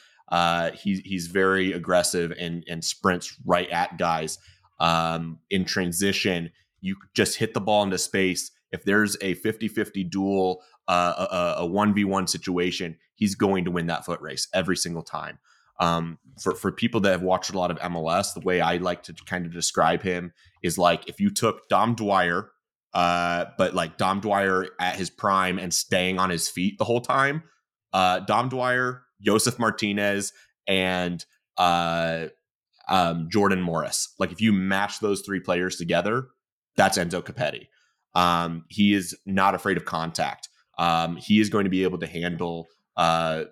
he's very aggressive and sprints right at guys. In transition, you just hit the ball into space. If there's a 50-50 duel, a 1v1 situation, he's going to win that foot race every single time. For people that have watched a lot of MLS, the way I like to kind of describe him is like if you took Dom Dwyer, but like Dom Dwyer at his prime and staying on his feet the whole time, Dom Dwyer, Josef Martinez, and Jordan Morris. Like if you match those three players together, that's Enzo Copetti. He is not afraid of contact. He is going to be able to handle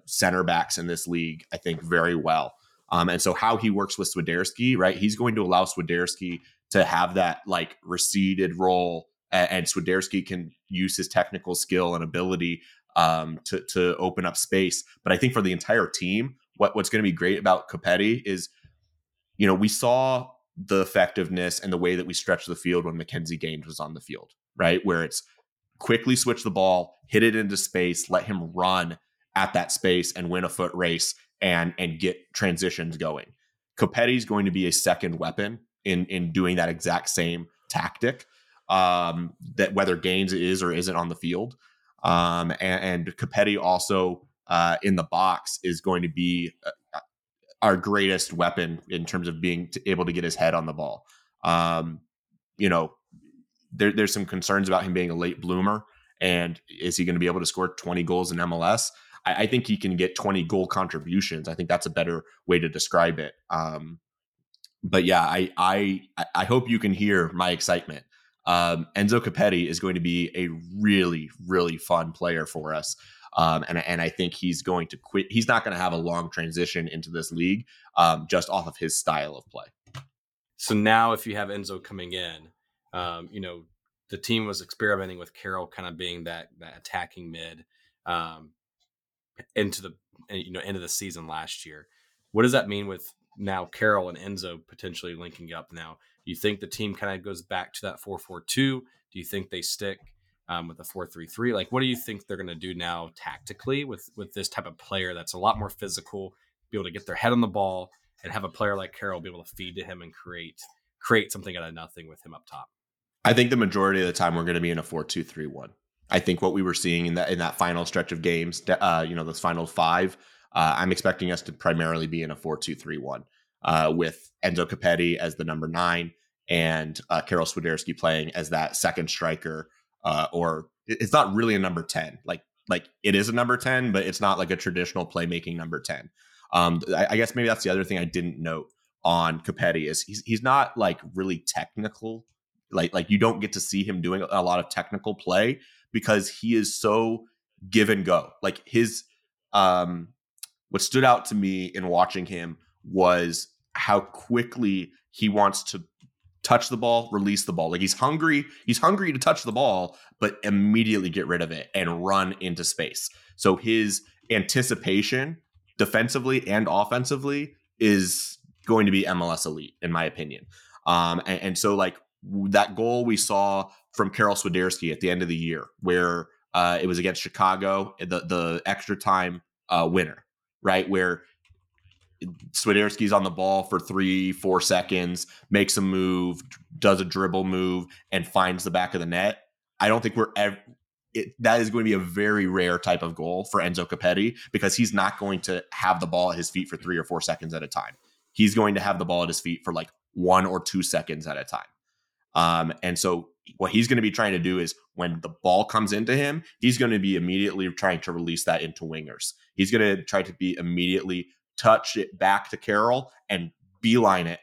center backs in this league, I think, very well. And so how he works with Świderski, right? He's going to allow Świderski to have that like receded role, and Świderski can use his technical skill and ability to open up space. But I think for the entire team, what's going to be great about Copetti is, you know, we saw the effectiveness and the way that we stretched the field when McKenzie Gaines was on the field, right? Where it's quickly switch the ball, hit it into space, let him run at that space and win a foot race and get transitions going. Copetti is going to be a second weapon in doing that exact same tactic, that whether Gaines is or isn't on the field. And Copetti also in the box is going to be our greatest weapon in terms of being able to get his head on the ball. You know, there's some concerns about him being a late bloomer, and is he going to be able to score 20 goals in MLS? I think he can get 20 goal contributions. I think that's a better way to describe it. But yeah, I hope you can hear my excitement. Enzo Copetti is going to be a really, really fun player for us. And I think he's going to quit. He's not going to have a long transition into this league, just off of his style of play. So now if you have Enzo coming in, you know, the team was experimenting with Karol kind of being that attacking mid into the end of the season last year. What does that mean with now Karol and Enzo potentially linking up now? Do you think the team kind of goes back to that 4-4-2? Do you think they stick with the 4-3-3? Like, what do you think they're going to do now tactically with this type of player that's a lot more physical, be able to get their head on the ball, and have a player like Karol be able to feed to him and create something out of nothing with him up top? I think the majority of the time we're going to be in a 4-2-3-1. I think what we were seeing in that final stretch of games, those final five, I'm expecting us to primarily be in a 4-2-3-1 with Enzo Copetti as the number 9 and Karol Świderski playing as that second striker, or it's not really a number 10. Like it is a number 10, but it's not like a traditional playmaking number 10. I guess maybe that's the other thing I didn't note on Copetti is he's not like really technical. Like you don't get to see him doing a lot of technical play because he is so give and go. Like his, what stood out to me in watching him was how quickly he wants to touch the ball, release the ball. Like he's hungry to touch the ball, but immediately get rid of it and run into space. So his anticipation defensively and offensively is going to be MLS elite, in my opinion. And so like that goal we saw from Karol Świderski at the end of the year, where it was against Chicago, the extra time winner, right? Where Swiderski's on the ball for 3-4 seconds, makes a move, does a dribble move, and finds the back of the net. I don't think we're ever. That is going to be a very rare type of goal for Enzo Copetti, because he's not going to have the ball at his feet for 3 or 4 seconds at a time. He's going to have the ball at his feet for like 1 or 2 seconds at a time. And so what he's going to be trying to do is when the ball comes into him, he's going to be immediately trying to release that into wingers. He's going to try to be immediately touch it back to Karol and beeline it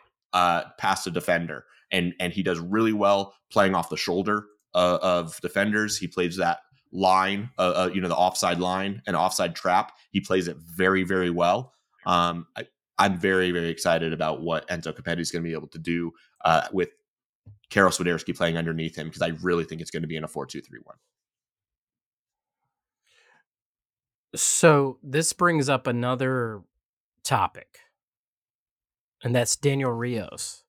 past a defender. And he does really well playing off the shoulder of defenders. He plays that line, the offside line and offside trap. He plays it very, very well. I'm very, very excited about what Enzo Copetti is going to be able to do with Karol Świderski playing underneath him, because I really think it's going to be in a 4-2-3-1. So this brings up another topic, and that's Daniel Rios,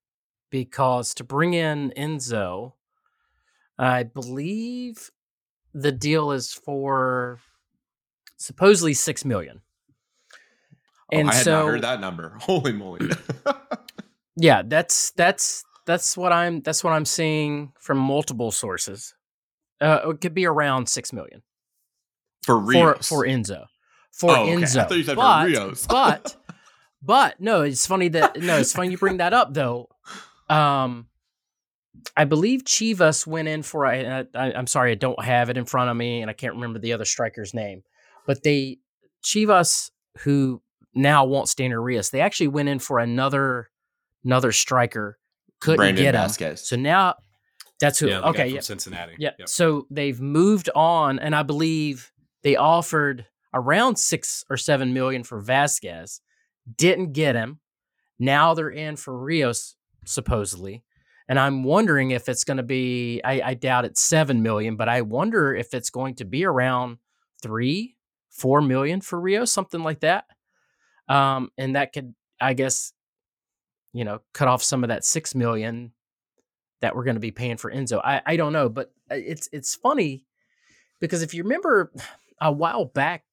because to bring in Enzo, I believe the deal is for supposedly $6 million. And I had not heard that number. Holy moly! Yeah, that's what I'm seeing from multiple sources. It could be around $6 million for Rios, for Enzo. Enzo. I thought you said for Rios. but no, it's funny that you bring that up though. I believe Chivas went in for I'm sorry, I don't have it in front of me and I can't remember the other striker's name, but Chivas, who now wants Daniel Rios, they actually went in for another striker, couldn't Brandon get Vasquez. Him. So now that's who. Yeah, okay, yeah, Cincinnati. Yeah. Yep. So they've moved on, and I believe they offered around $6 or $7 million for Vasquez, didn't get him. Now they're in for Rios, supposedly. And I'm wondering if it's going to be, I doubt it's $7 million, but I wonder if it's going to be around $3-4 million for Rios, something like that. And that could, I guess, cut off some of that $6 million that we're going to be paying for Enzo. I don't know, but it's funny because if you remember a while back,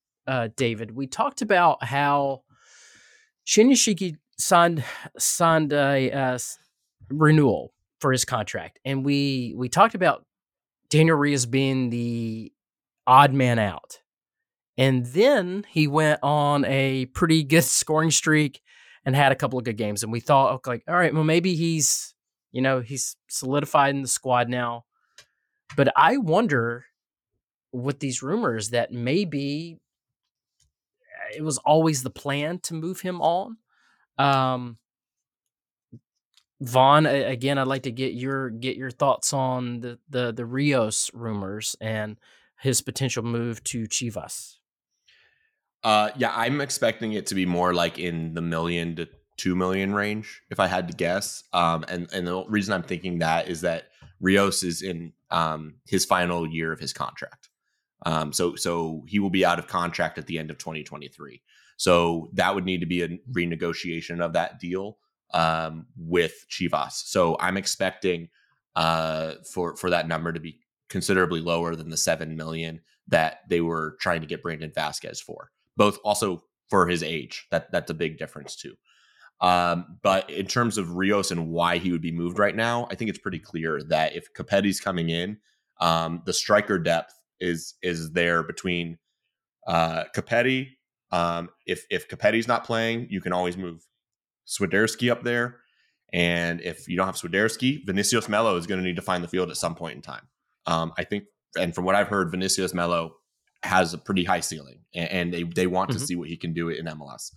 David, we talked about how Shin Yashiki signed a renewal for his contract, and we talked about Daniel Rios being the odd man out, and then he went on a pretty good scoring streak and had a couple of good games, and we thought, okay, like, all right, well, maybe he's solidified in the squad now, but I wonder with these rumors that maybe it was always the plan to move him on. Vaughn, again, I'd like to get your thoughts on the Rios rumors and his potential move to Chivas. Yeah, I'm expecting it to be more like in the $1 million to $2 million range, if I had to guess. And the reason I'm thinking that is that Rios is in his final year of his contract. So he will be out of contract at the end of 2023. So that would need to be a renegotiation of that deal with Chivas. So I'm expecting for that number to be considerably lower than the $7 million that they were trying to get Brandon Vasquez for. Both also for his age. That's a big difference too. But in terms of Rios and why he would be moved right now, I think it's pretty clear that if Copetti's coming in, the striker depth is there between Copetti. If Copetti's not playing, you can always move Swiderski up there. And if you don't have Swiderski, Vinícius Mello is going to need to find the field at some point in time. I think, and from what I've heard, Vinícius Mello has a pretty high ceiling, and they want to see what he can do in MLS.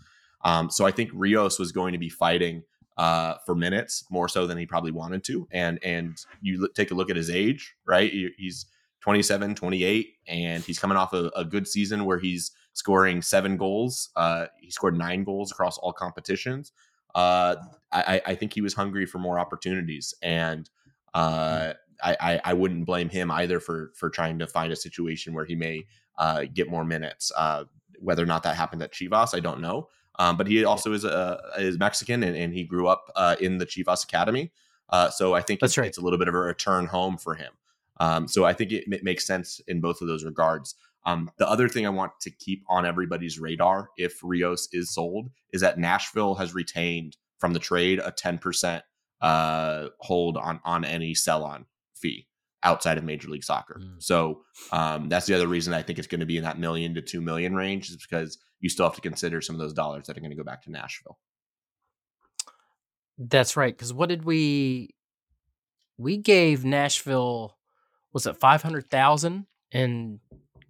So I think Rios was going to be fighting for minutes more so than he probably wanted to. And you take a look at his age, right? He's 27, 28, and he's coming off a good season where he's scoring 7 goals. He scored 9 goals across all competitions. I think he was hungry for more opportunities, and I wouldn't blame him either for trying to find a situation where he may get more minutes. Whether or not that happened at Chivas, I don't know. But he also is Mexican, and he grew up in the Chivas Academy. So I think that's right. It's a little bit of a return home for him. So I think it makes sense in both of those regards. The other thing I want to keep on everybody's radar if Rios is sold is that Nashville has retained from the trade a 10% hold on any sell-on fee outside of Major League Soccer. So that's the other reason I think it's going to be in that $1 million to $2 million range, is because you still have to consider some of those dollars that are going to go back to Nashville. That's right. Because what did we gave Nashville, was it $500,000 in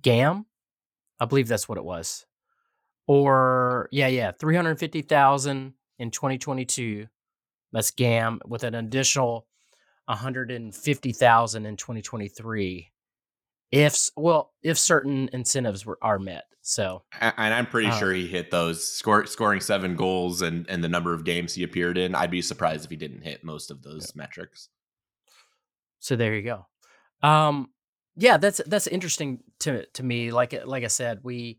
GAM? I believe that's what it was. Or $350,000 in 2022. That's GAM, with an additional $150,000 in 2023. If certain incentives are met. So, and I'm pretty sure he hit those, scoring 7 goals and the number of games he appeared in. I'd be surprised if he didn't hit most of those metrics. So there you go. That's interesting to me. Like I said, we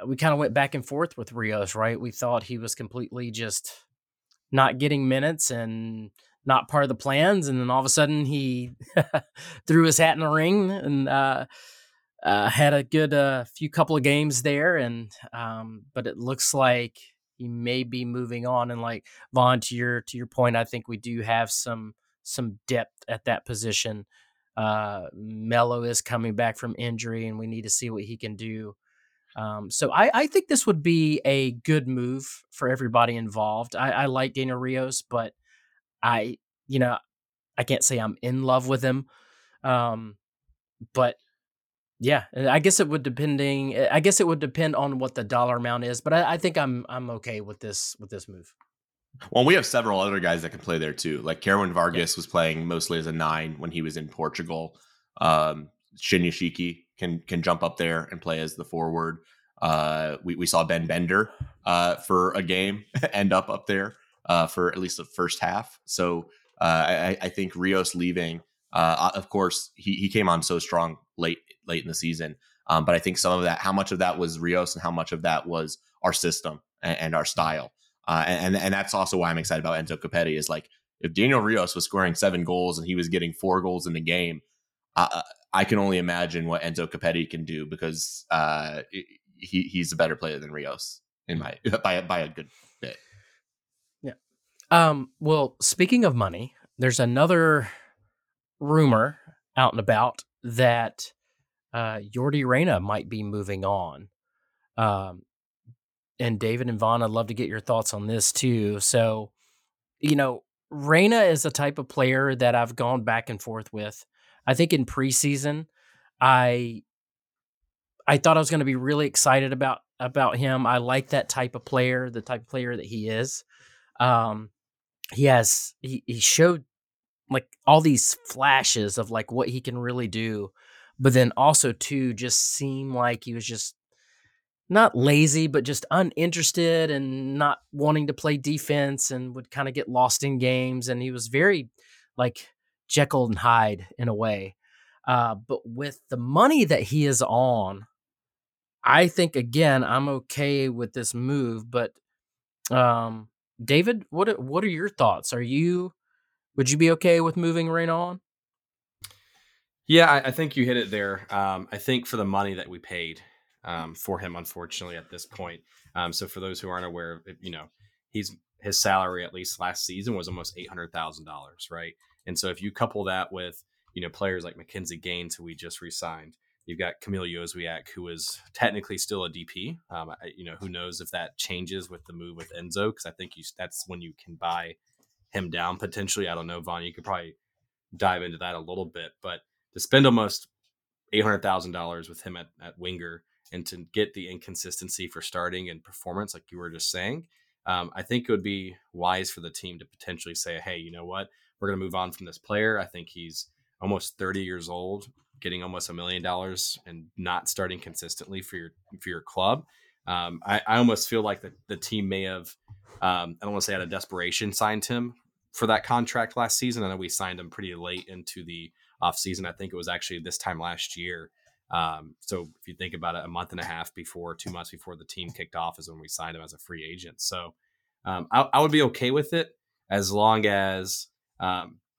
kind of went back and forth with Rios, right? We thought he was completely just not getting minutes and not part of the plans, and then all of a sudden he threw his hat in the ring and had a good couple of games there. And but it looks like he may be moving on. And like Vaughn, to your point, I think we do have some depth at that position. Mello is coming back from injury, and we need to see what he can do. So I think this would be a good move for everybody involved. I like Daniel Rios, but I can't say I'm in love with him. But yeah, I guess it would depend on what the dollar amount is, but I think I'm okay with this move. Well, we have several other guys that can play there too. Like Kerwin Vargas was playing mostly as a 9 when he was in Portugal. Shin Yoshiki can jump up there and play as the forward. We saw Ben Bender for a game end up there. For at least the first half. So I think Rios leaving, of course, he came on so strong late in the season. But I think some of that, how much of that was Rios and how much of that was our system and our style. And that's also why I'm excited about Enzo Copetti, is like, if Daniel Rios was scoring 7 goals and he was getting 4 goals in the game, I can only imagine what Enzo Copetti can do, because he's a better player than Rios by a good bit. Well, speaking of money, there's another rumor out and about that Jordi Reyna might be moving on. And David and Vaughn, I'd love to get your thoughts on this too. So, Reyna is the type of player that I've gone back and forth with. I think in preseason, I thought I was going to be really excited about him. I like that type of player, the type of player that he is. He showed like all these flashes of like what he can really do, but then also too just seemed like he was just not lazy, but just uninterested and not wanting to play defense, and would kind of get lost in games. And he was very like Jekyll and Hyde in a way. But with the money that he is on, I think again, I'm okay with this move, but, David, what are your thoughts? Would you be okay with moving Reyna on? Yeah, I think you hit it there. I think for the money that we paid for him, unfortunately, at this point. So for those who aren't aware, his salary at least last season was almost $800,000, right? And so if you couple that with players like McKenzie Gaines, who we just re-signed, you've got Kamil Jóźwiak, who is technically still a DP. Who knows if that changes with the move with Enzo, because I think that's when you can buy him down potentially. I don't know, Vaughn, you could probably dive into that a little bit. But to spend almost $800,000 with him at winger, and to get the inconsistency for starting and performance, like you were just saying, I think it would be wise for the team to potentially say, hey, you know what? We're going to move on from this player. I think he's almost 30 years old, getting almost $1 million and not starting consistently for your club. I almost feel like the team may have, I don't want to say out of desperation, signed him for that contract last season. I know we signed him pretty late into the offseason. I think it was actually this time last year. So if you think about it, a month and a half before, 2 months before the team kicked off is when we signed him as a free agent. So I would be okay with it as long as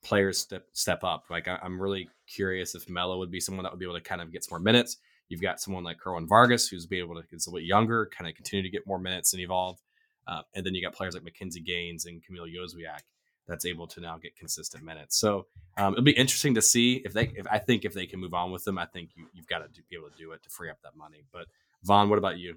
players step up. Like I'm really curious if Mello would be someone that would be able to kind of get some more minutes. You've got someone like Kerwin Vargas, who's be able to, is a little bit younger, kind of continue to get more minutes and evolve. And then you got players like McKenzie Gaines and Kamil Jóźwiak that's able to now get consistent minutes. So it'll be interesting to see if they can move on with them. I think you've got to be able to do it to free up that money. But Vaughn, what about you?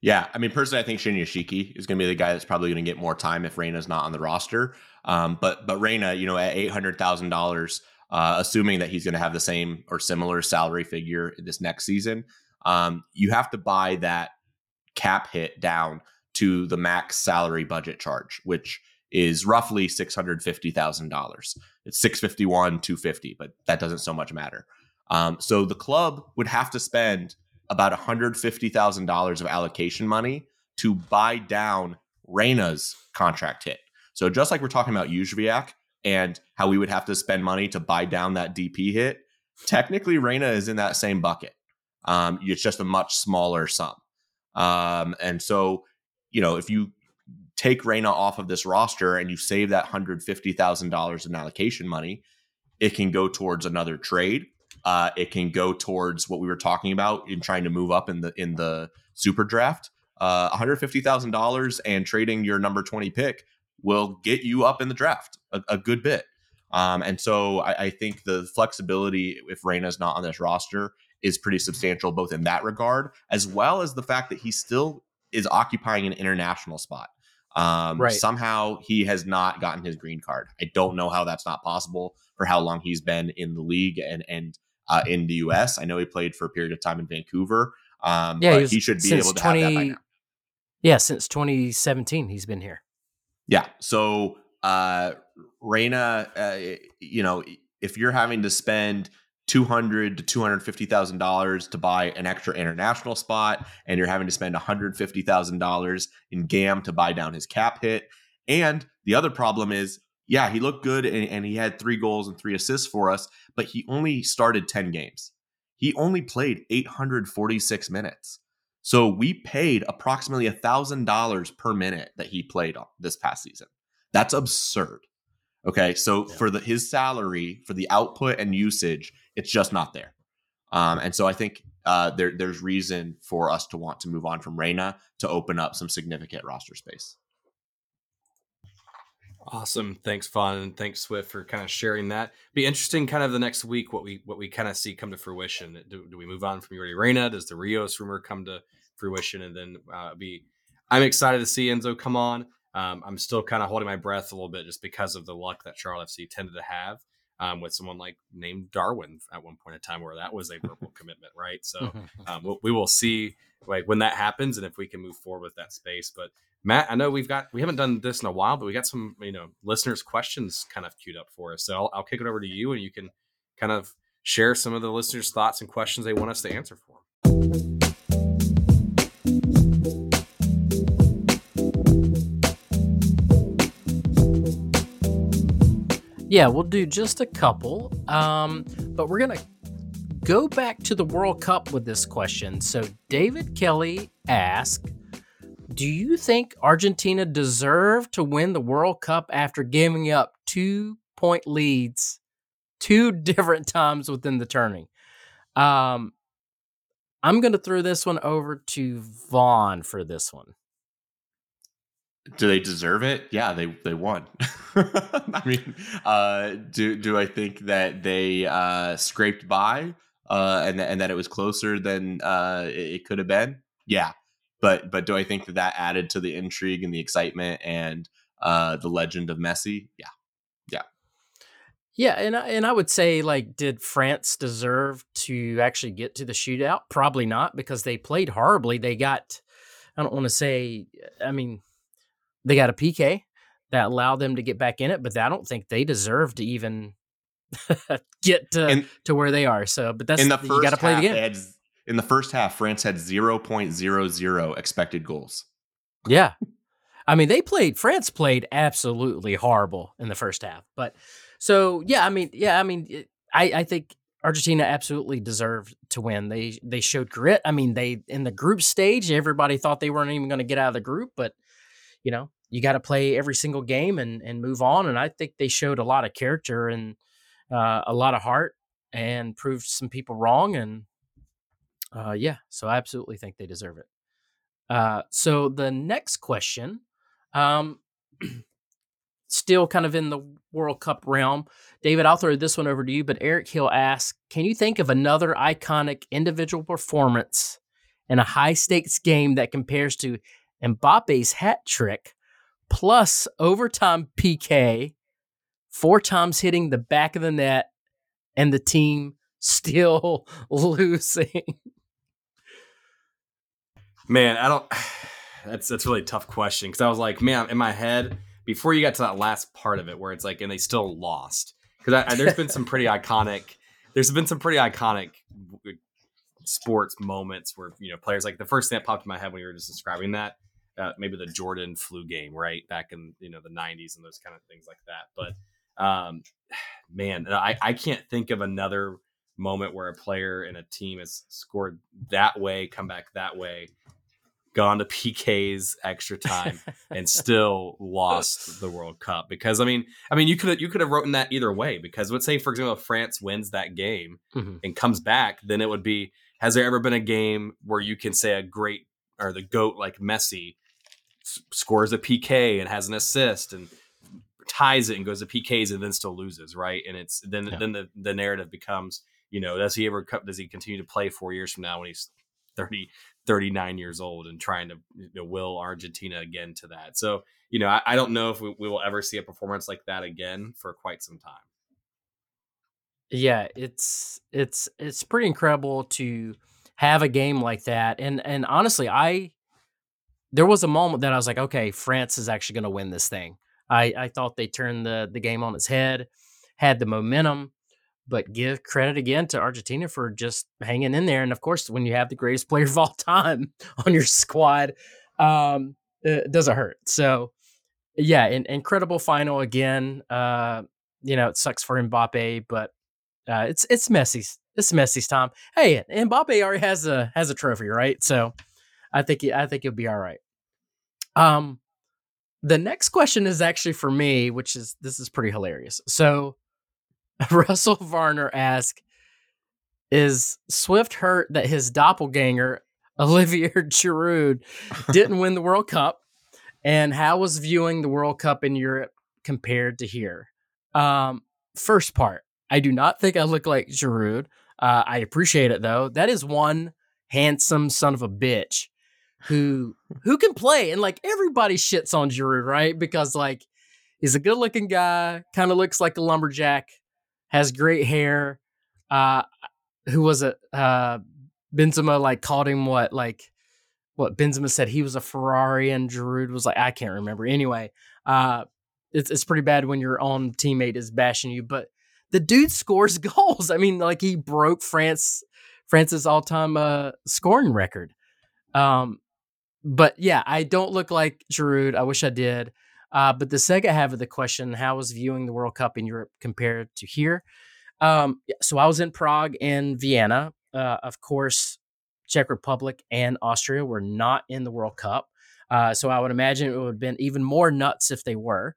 Yeah, I mean, personally, I think Shin Yoshiki is going to be the guy that's probably going to get more time if Reyna's not on the roster. But Reyna, at $800,000, assuming that he's going to have the same or similar salary figure this next season, you have to buy that cap hit down to the max salary budget charge, which is roughly $650,000. It's $651,250, but that doesn't so much matter. So the club would have to spend about $150,000 of allocation money to buy down Reyna's contract hit. So just like we're talking about Jóźwiak and how we would have to spend money to buy down that DP hit, technically Reyna is in that same bucket. It's just a much smaller sum. And so, if you take Reyna off of this roster and you save that $150,000 in allocation money, it can go towards another trade. It can go towards what we were talking about in trying to move up in the super draft. $150,000 and trading your number 20 pick will get you up in the draft a good bit. And so I think the flexibility, if Reyna's not on this roster, is pretty substantial, both in that regard, as well as the fact that he still is occupying an international spot. Right. Somehow he has not gotten his green card. I don't know how that's not possible for how long he's been in the league and in the U.S. I know he played for a period of time in Vancouver. But he should be able to have that by now. Yeah, since 2017 he's been here. Yeah, so Reyna, if you're having to spend $200,000 to $250,000 to buy an extra international spot, and you're having to spend $150,000 in GAM to buy down his cap hit. And the other problem is, yeah, he looked good and he had 3 goals and 3 assists for us, but he only started 10 games. He only played 846 minutes. So we paid approximately $1,000 per minute that he played this past season. That's absurd. Okay, so yeah. For his salary, for the output and usage, it's just not there. And so I think there's reason for us to want to move on from Reyna to open up some significant roster space. Awesome. Thanks, Vaughn. And thanks, Swift, for kind of sharing that. Be interesting kind of the next week what we kind of see come to fruition. Do we move on from Jordi Reyna? Does the Rios rumor come to fruition? And then I'm excited to see Enzo come on. I'm still kind of holding my breath a little bit just because of the luck that Charlotte FC tended to have with someone like named Darwin at one point in time where that was a verbal commitment, right? So we will see like when that happens and if we can move forward with that space. But Matt, I know we haven't done this in a while, but we got some listeners' questions kind of queued up for us. So I'll kick it over to you and you can kind of share some of the listeners' thoughts and questions they want us to answer for them. Yeah, we'll do just a couple, but we're going to go back to the World Cup with this question. So David Kelly asked, do you think Argentina deserved to win the World Cup after giving up 2-point leads 2 different times within the tourney? I'm going to throw this one over to Vaughn for this one. Do they deserve it? Yeah, they won. I mean, do I think that they scraped by and that it was closer than it could have been? Yeah, but do I think that added to the intrigue and the excitement and the legend of Messi? Yeah, and I would say, like, did France deserve to actually get to the shootout? Probably not, because they played horribly. They got, I don't want to say, I mean, they got a PK that allowed them to get back in it, but I don't think they deserve to even get to where they are. So, but that's, you got to play the game. In the first half, France had 0.00 expected goals. Yeah. I mean, France played absolutely horrible in the first half. But so, yeah, I mean, I think Argentina absolutely deserved to win. They showed grit. I mean, they in the group stage, everybody thought they weren't even going to get out of the group, but you know, you got to play every single game and move on. And I think they showed a lot of character and a lot of heart and proved some people wrong. And yeah, so I absolutely think they deserve it. So the next question, still kind of in the World Cup realm. David, I'll throw this one over to you, but Eric Hill asks, can you think of another iconic individual performance in a high-stakes game that compares to Mbappe's hat trick plus overtime PK, 4 times hitting the back of the net, and the team still losing? Man, I don't... That's really a tough question, because I was like, man, in my head... Before you got to that last part of it where it's like, and they still lost. Because there's been some pretty iconic sports moments where, you know, players, like the first thing that popped in my head when you were just describing that, maybe the Jordan flu game, right? Back in, you know, the 90s and those kind of things like that. But man, I can't think of another moment where a player and a team has scored that way, come back that way, gone to PKs, extra time, and still lost the World Cup. Because I mean, you could have written that either way. Because let's say, for example, if France wins that game and comes back, then it would be, has there ever been a game where you can say a great or the GOAT like Messi scores a PK and has an assist and ties it and goes to PKs and then still loses, right? And it's then the narrative becomes, you know, does he continue to play 4 years from now when he's 39 years old and trying to, you know, will Argentina again to that. So, you know, I don't know if we will ever see a performance like that again for quite some time. Yeah, it's pretty incredible to have a game like that. And honestly, there was a moment that I was like, okay, France is actually going to win this thing. I thought they turned the game on its head, had the momentum. But give credit again to Argentina for just hanging in there. And, of course, when you have the greatest player of all time on your squad, it doesn't hurt. So, yeah, an incredible final again. You know, it sucks for Mbappe, but it's Messi's. It's Messi's time. Hey, Mbappe already has a trophy, right? So I think he'll be all right. The next question is actually for me, this is pretty hilarious. So, Russell Varner asks, is Swift hurt that his doppelganger, Olivier Giroud, didn't win the World Cup? And how was viewing the World Cup in Europe compared to here? First part, I do not think I look like Giroud. I appreciate it, though. That is one handsome son of a bitch who can play. And, like, everybody shits on Giroud, right? Because, like, he's a good-looking guy, kind of looks like a lumberjack, has great hair. Who was it? Benzema called him what Benzema said he was a Ferrari, and Giroud was like, I can't remember. Anyway, it's pretty bad when your own teammate is bashing you, but the dude scores goals. I mean, like, he broke France's all-time scoring record. But yeah, I don't look like Giroud. I wish I did. But the second half of the question, how was viewing the World Cup in Europe compared to here? So I was in Prague and Vienna. Of course, Czech Republic and Austria were not in the World Cup. So I would imagine it would have been even more nuts if they were.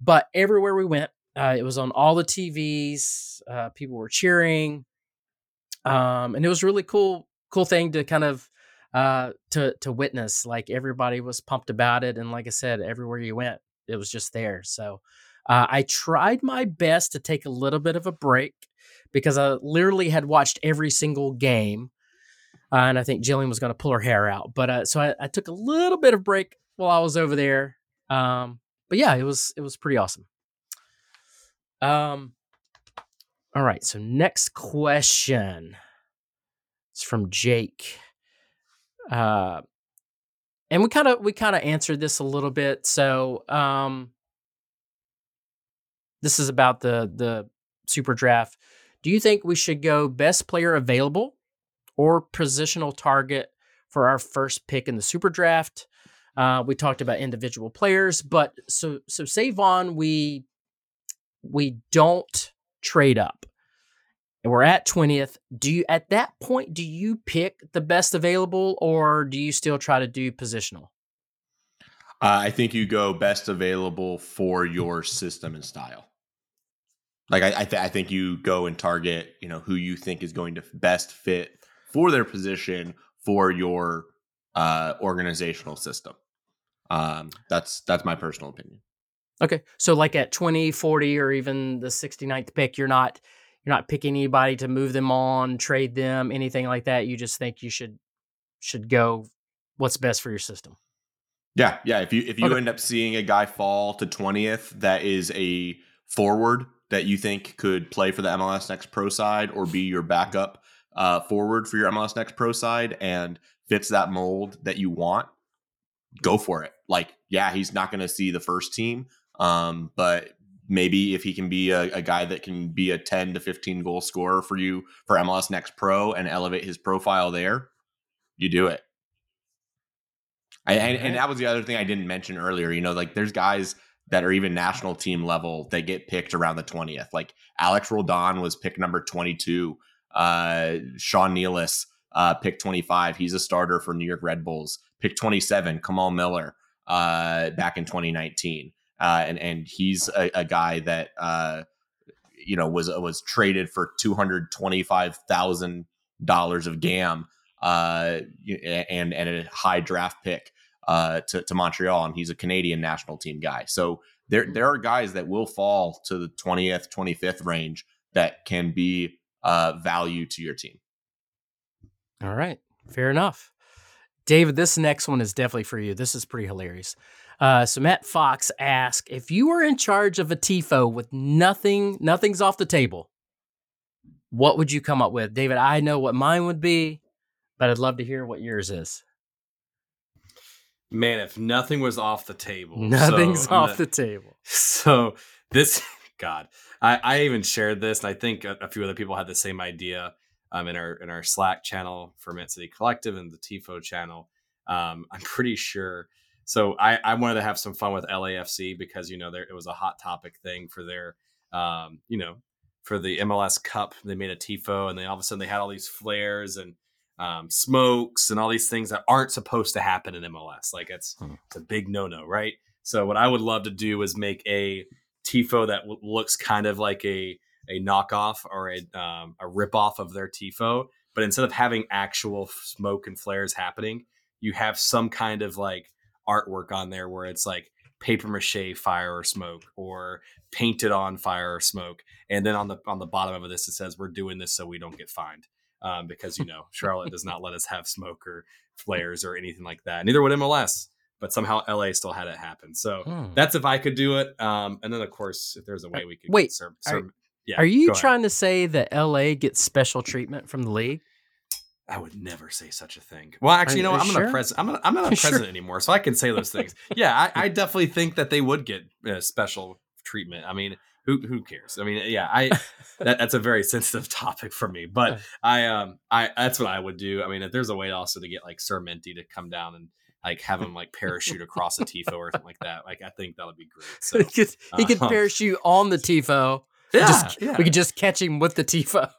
But everywhere we went, it was on all the TVs. People were cheering. And it was really cool thing to kind of to witness. Like, everybody was pumped about it, and like I said, everywhere you went, it was just there. So I tried my best to take a little bit of a break because I literally had watched every single game, and I think Jillian was going to pull her hair out, but so I took a little bit of break while I was over there. But yeah, it was pretty awesome. All right, so next question is from Jake. And we kind of answered this a little bit. So, this is about the Super Draft. Do you think we should go best player available or positional target for our first pick in the Super Draft? We talked about individual players, but so say, Vaughn, we don't trade up and we're at 20th, do you, at that point, do you pick the best available, or do you still try to do positional? I think you go best available for your system and style. Like I think you go and target, you know, who you think is going to best fit for their position for your organizational system. That's my personal opinion. Okay. So like at 20, 40, or even the 69th pick, you're not picking anybody to move them on, trade them, anything like that. You just think you should go what's best for your system. Yeah. Yeah. If you okay. end up seeing a guy fall to 20th, that is a forward that you think could play for the MLS Next Pro side or be your backup forward for your MLS Next Pro side and fits that mold that you want, go for it. Like, yeah, he's not going to see the first team, but maybe if he can be a guy that can be a 10 to 15 goal scorer for you for MLS Next Pro and elevate his profile there, you do it. And that was the other thing I didn't mention earlier. You know, like there's guys that are even national team level that get picked around the 20th. Like Alex Roldan was pick number 22. Sean Nealis, pick 25. He's a starter for New York Red Bulls. Pick 27, Kamal Miller, back in 2019. And he's a guy that, you know, was traded for $225,000 of GAM, and a high draft pick, to Montreal. And he's a Canadian national team guy. So there are guys that will fall to the 20th, 25th range that can be, value to your team. All right. Fair enough. David, this next one is definitely for you. This is pretty hilarious. So Matt Fox asked, if you were in charge of a TIFO with nothing's off the table, what would you come up with? David, I know what mine would be, but I'd love to hear what yours is. Man, if nothing was off the table. Nothing's off the table. So this, God, I even shared this, and I think a few other people had the same idea. In our Slack channel for Met City Collective and the TIFO channel. I'm pretty sure. So I wanted to have some fun with LAFC because, you know, it was a hot topic thing for their, you know, for the MLS Cup. They made a TIFO, and then all of a sudden they had all these flares and smokes and all these things that aren't supposed to happen in MLS. Like it's a big no-no, right? So what I would love to do is make a TIFO that looks kind of like a knockoff or a ripoff of their TIFO, but instead of having actual smoke and flares happening, you have some kind of like artwork on there where it's like paper mache fire or smoke or painted on fire or smoke. And then on the bottom of this, it says, we're doing this so we don't get fined. Because, you know, Charlotte does not let us have smoke or flares or anything like that. Neither would MLS, but somehow LA still had it happen. So that's if I could do it. And then of course, if there's a way we could Yeah, are you trying to say that LA gets special treatment from the league? I would never say such a thing. Well, actually, you know, I'm not a president anymore, so I can say those things. Yeah, I definitely think that they would get special treatment. I mean, who cares? I mean, yeah, that's a very sensitive topic for me, but I that's what I would do. I mean, if there's a way also to get like Sir Minty to come down and like have him like parachute across a TIFO or something like that, like I think that would be great. So he could parachute on the TIFO. Yeah, we could just catch him with the TIFO.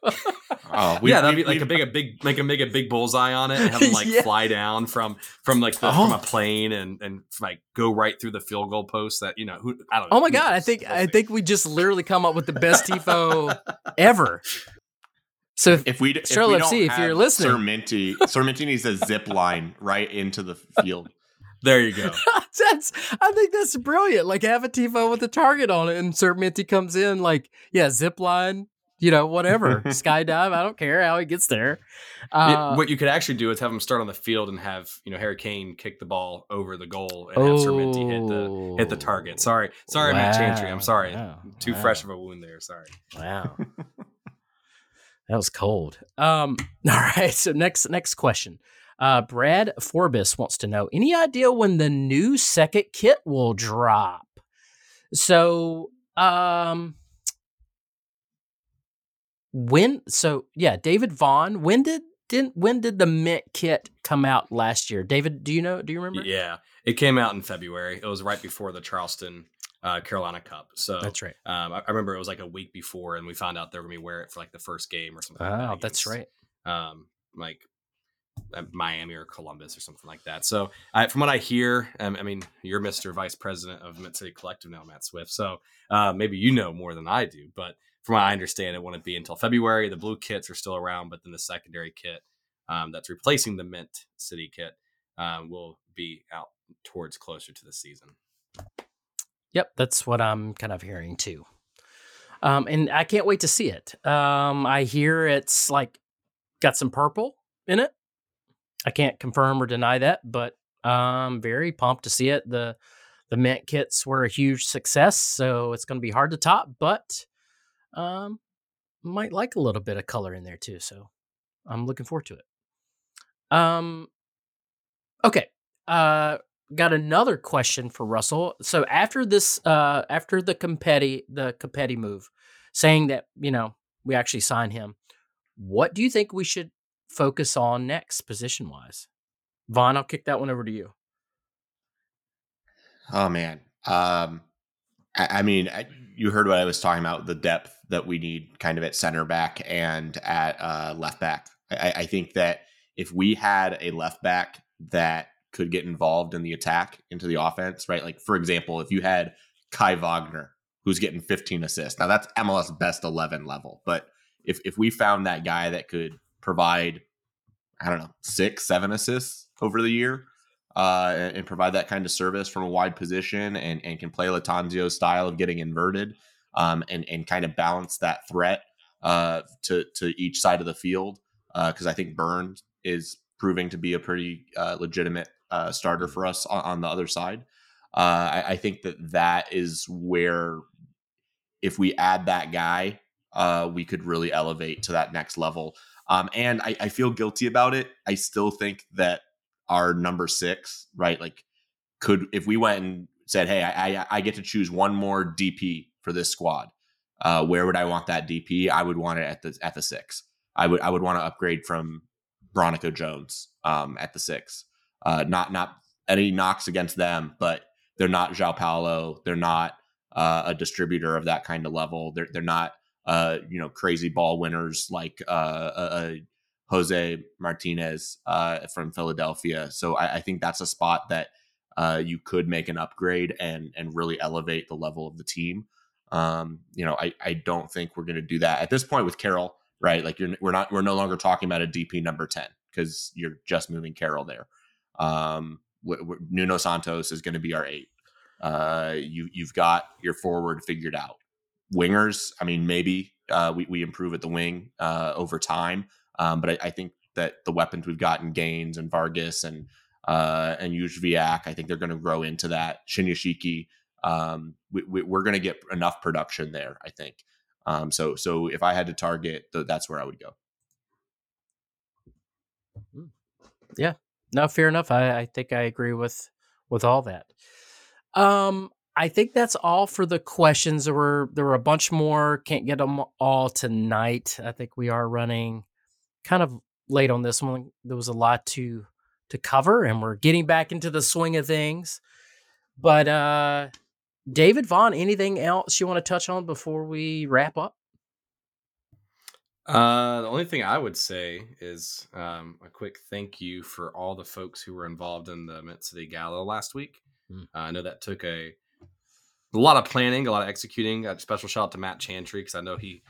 That'd be like a big bullseye on it and have him like fly down from a plane and like go right through the field goal post that, you know, who I don't know. Oh my God, I think we just literally come up with the best TIFO ever. So if you're listening, Sir Minty needs a zip line right into the field. There you go. I think that's brilliant. Like have a TIFO with a target on it and Sir Minty comes in like, yeah, zip line, you know, whatever. Skydive. I don't care how he gets there. What you could actually do is have him start on the field and have, you know, Harry Kane kick the ball over the goal and have Sir Minty hit the target. Sorry, wow. Matt Chantry. I'm sorry. Wow. Too fresh of a wound there. Sorry. Wow. That was cold. All right. So next question. Brad Forbes wants to know, any idea when the new second kit will drop? So, David Vaughn, when did the Mint kit come out last year? David, do you remember? Yeah, it came out in February. It was right before the Charleston Carolina Cup. So that's right. I remember it was like a week before, and we found out they were going to wear it for like the first game or something. Oh, that's right. Like Miami or Columbus or something like that. So from what I hear, I mean, you're Mr. Vice President of Met City Collective now, Matt Swift. So maybe you know more than I do, but from what I understand, it wouldn't be until February. The blue kits are still around, but then the secondary kit that's replacing the Mint City kit will be out towards closer to the season. Yep, that's what I'm kind of hearing too. And I can't wait to see it. I hear it's like got some purple in it. I can't confirm or deny that, but I'm very pumped to see it. The Mint kits were a huge success, so it's going to be hard to top, but might like a little bit of color in there too, so I'm looking forward to it. Okay. Got another question for Russell. So after this, after the Copetti move, saying that, you know, we actually sign him, what do you think we should focus on next position wise? Vaughn, I'll kick that one over to you. Oh man. I mean, you heard what I was talking about, the depth that we need kind of at center back and at left back. I think that if we had a left back that could get involved in the attack into the offense, right? Like, for example, if you had Kai Wagner, who's getting 15 assists. Now that's MLS best 11 level. But if we found that guy that could provide, I don't know, 6-7 assists over the year, and provide that kind of service from a wide position and can play Latanzio's style of getting inverted, and kind of balance that threat to each side of the field, because I think Burns is proving to be a pretty legitimate starter for us on the other side. I think that is where, if we add that guy, we could really elevate to that next level. And I feel guilty about it. I still think that our number 6, right? Like, could, if we went and said, hey, I get to choose one more DP for this squad, where would I want that DP? I would want it at the 6. I would want to upgrade from Bronico Jones at the 6. Not any knocks against them, but they're not João Paulo. They're not a distributor of that kind of level. They're not crazy ball winners like Jose Martinez from Philadelphia. So I think that's a spot that you could make an upgrade and really elevate the level of the team. I don't think we're going to do that at this point with Carroll, right? Like, we're no longer talking about a DP number 10 because you're just moving Carroll there. Nuno Santos is going to be our 8. You've got your forward figured out. Wingers, I mean, maybe we improve at the wing over time. But I think that the weapons we've gotten, Gaines and Vargas and Jóźwiak, I think they're going to grow into that. Shinyashiki, we're going to get enough production there, I think. So if I had to target, that's where I would go. Yeah, no, fair enough. I think I agree with all that. I think that's all for the questions. There were a bunch more. Can't get them all tonight. I think we are running kind of late on this one. There was a lot to cover, and we're getting back into the swing of things. But David, Vaughn, anything else you want to touch on before we wrap up? The only thing I would say is a quick thank you for all the folks who were involved in the Met City Gala last week. I know that took a lot of planning, a lot of executing. A special shout out to Matt Chantry, because I know he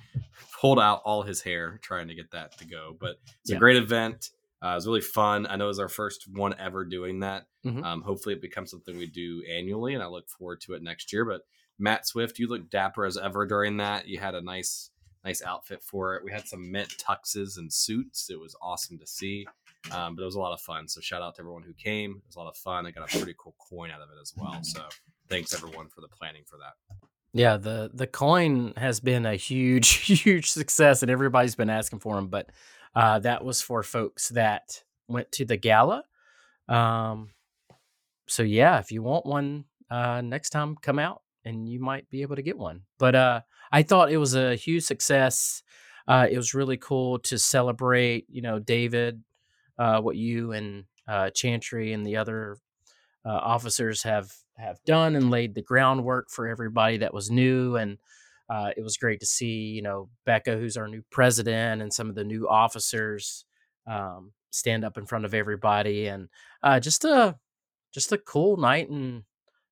pulled out all his hair trying to get that to go. But it's a great event. It was really fun. I know it was our first one ever doing that. Mm-hmm. Hopefully it becomes something we do annually, and I look forward to it next year. But Matt Swift, you looked dapper as ever during that. You had a nice outfit for it. We had some mint tuxes and suits. It was awesome to see. But it was a lot of fun. So shout out to everyone who came. It was a lot of fun. I got a pretty cool coin out of it as well. So thanks everyone for the planning for that. Yeah, the coin has been a huge success, and everybody's been asking for them. But that was for folks that went to the gala. So yeah, if you want one next time, come out and you might be able to get one. But I thought it was a huge success. It was really cool to celebrate, David, what you and Chantry and the other officers have done and laid the groundwork for everybody that was new. And it was great to see, Becca, who's our new president, and some of the new officers stand up in front of everybody. And just a cool night and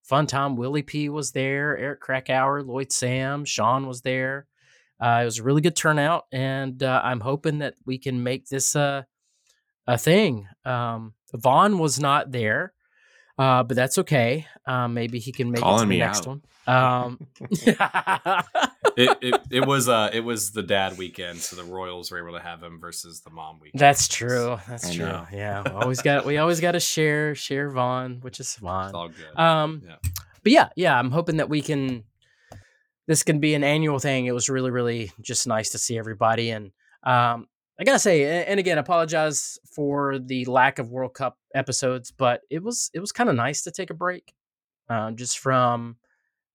fun time. Willie P was there, Eric Krakauer, Lloyd Sam, Sean was there. It was a really good turnout, and I'm hoping that we can make this a thing. Vaughn was not there, but that's okay. Maybe he can make it to the next one. It was the dad weekend, so the Royals were able to have him versus the mom weekend. That's true. That's true. Yeah, we always got to share Vaughn, which is fine. It's all good. But yeah, I'm hoping that we can. This can be an annual thing. It was really, really just nice to see everybody. And I got to say, and again, apologize for the lack of World Cup episodes, but it was kind of nice to take a break just from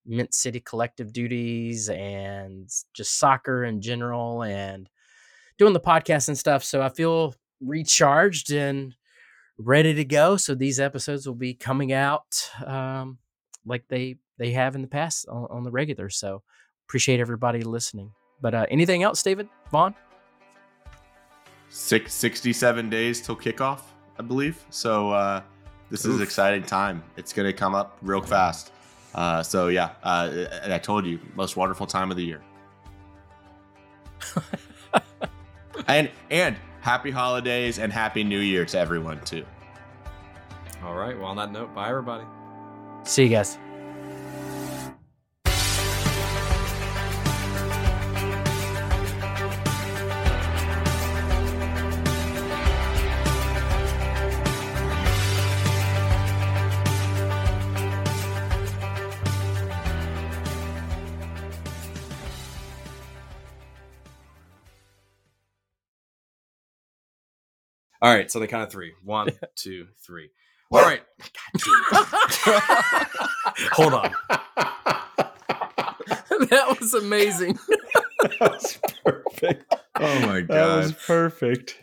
Met City Collective duties and just soccer in general and doing the podcast and stuff. So I feel recharged and ready to go. So these episodes will be coming out like they have in the past on the regular. So appreciate everybody listening. But anything else, David? Vaughn? 67 days till kickoff, I believe. So this is an exciting time. It's going to come up real fast. So yeah, and I told you, most wonderful time of the year. and happy holidays and happy new year to everyone too. All right. Well, on that note, bye everybody. See you guys. All right, so on the count of three. One, two, three. All right. Hold on. That was amazing. That was perfect. Oh, my God. That was perfect.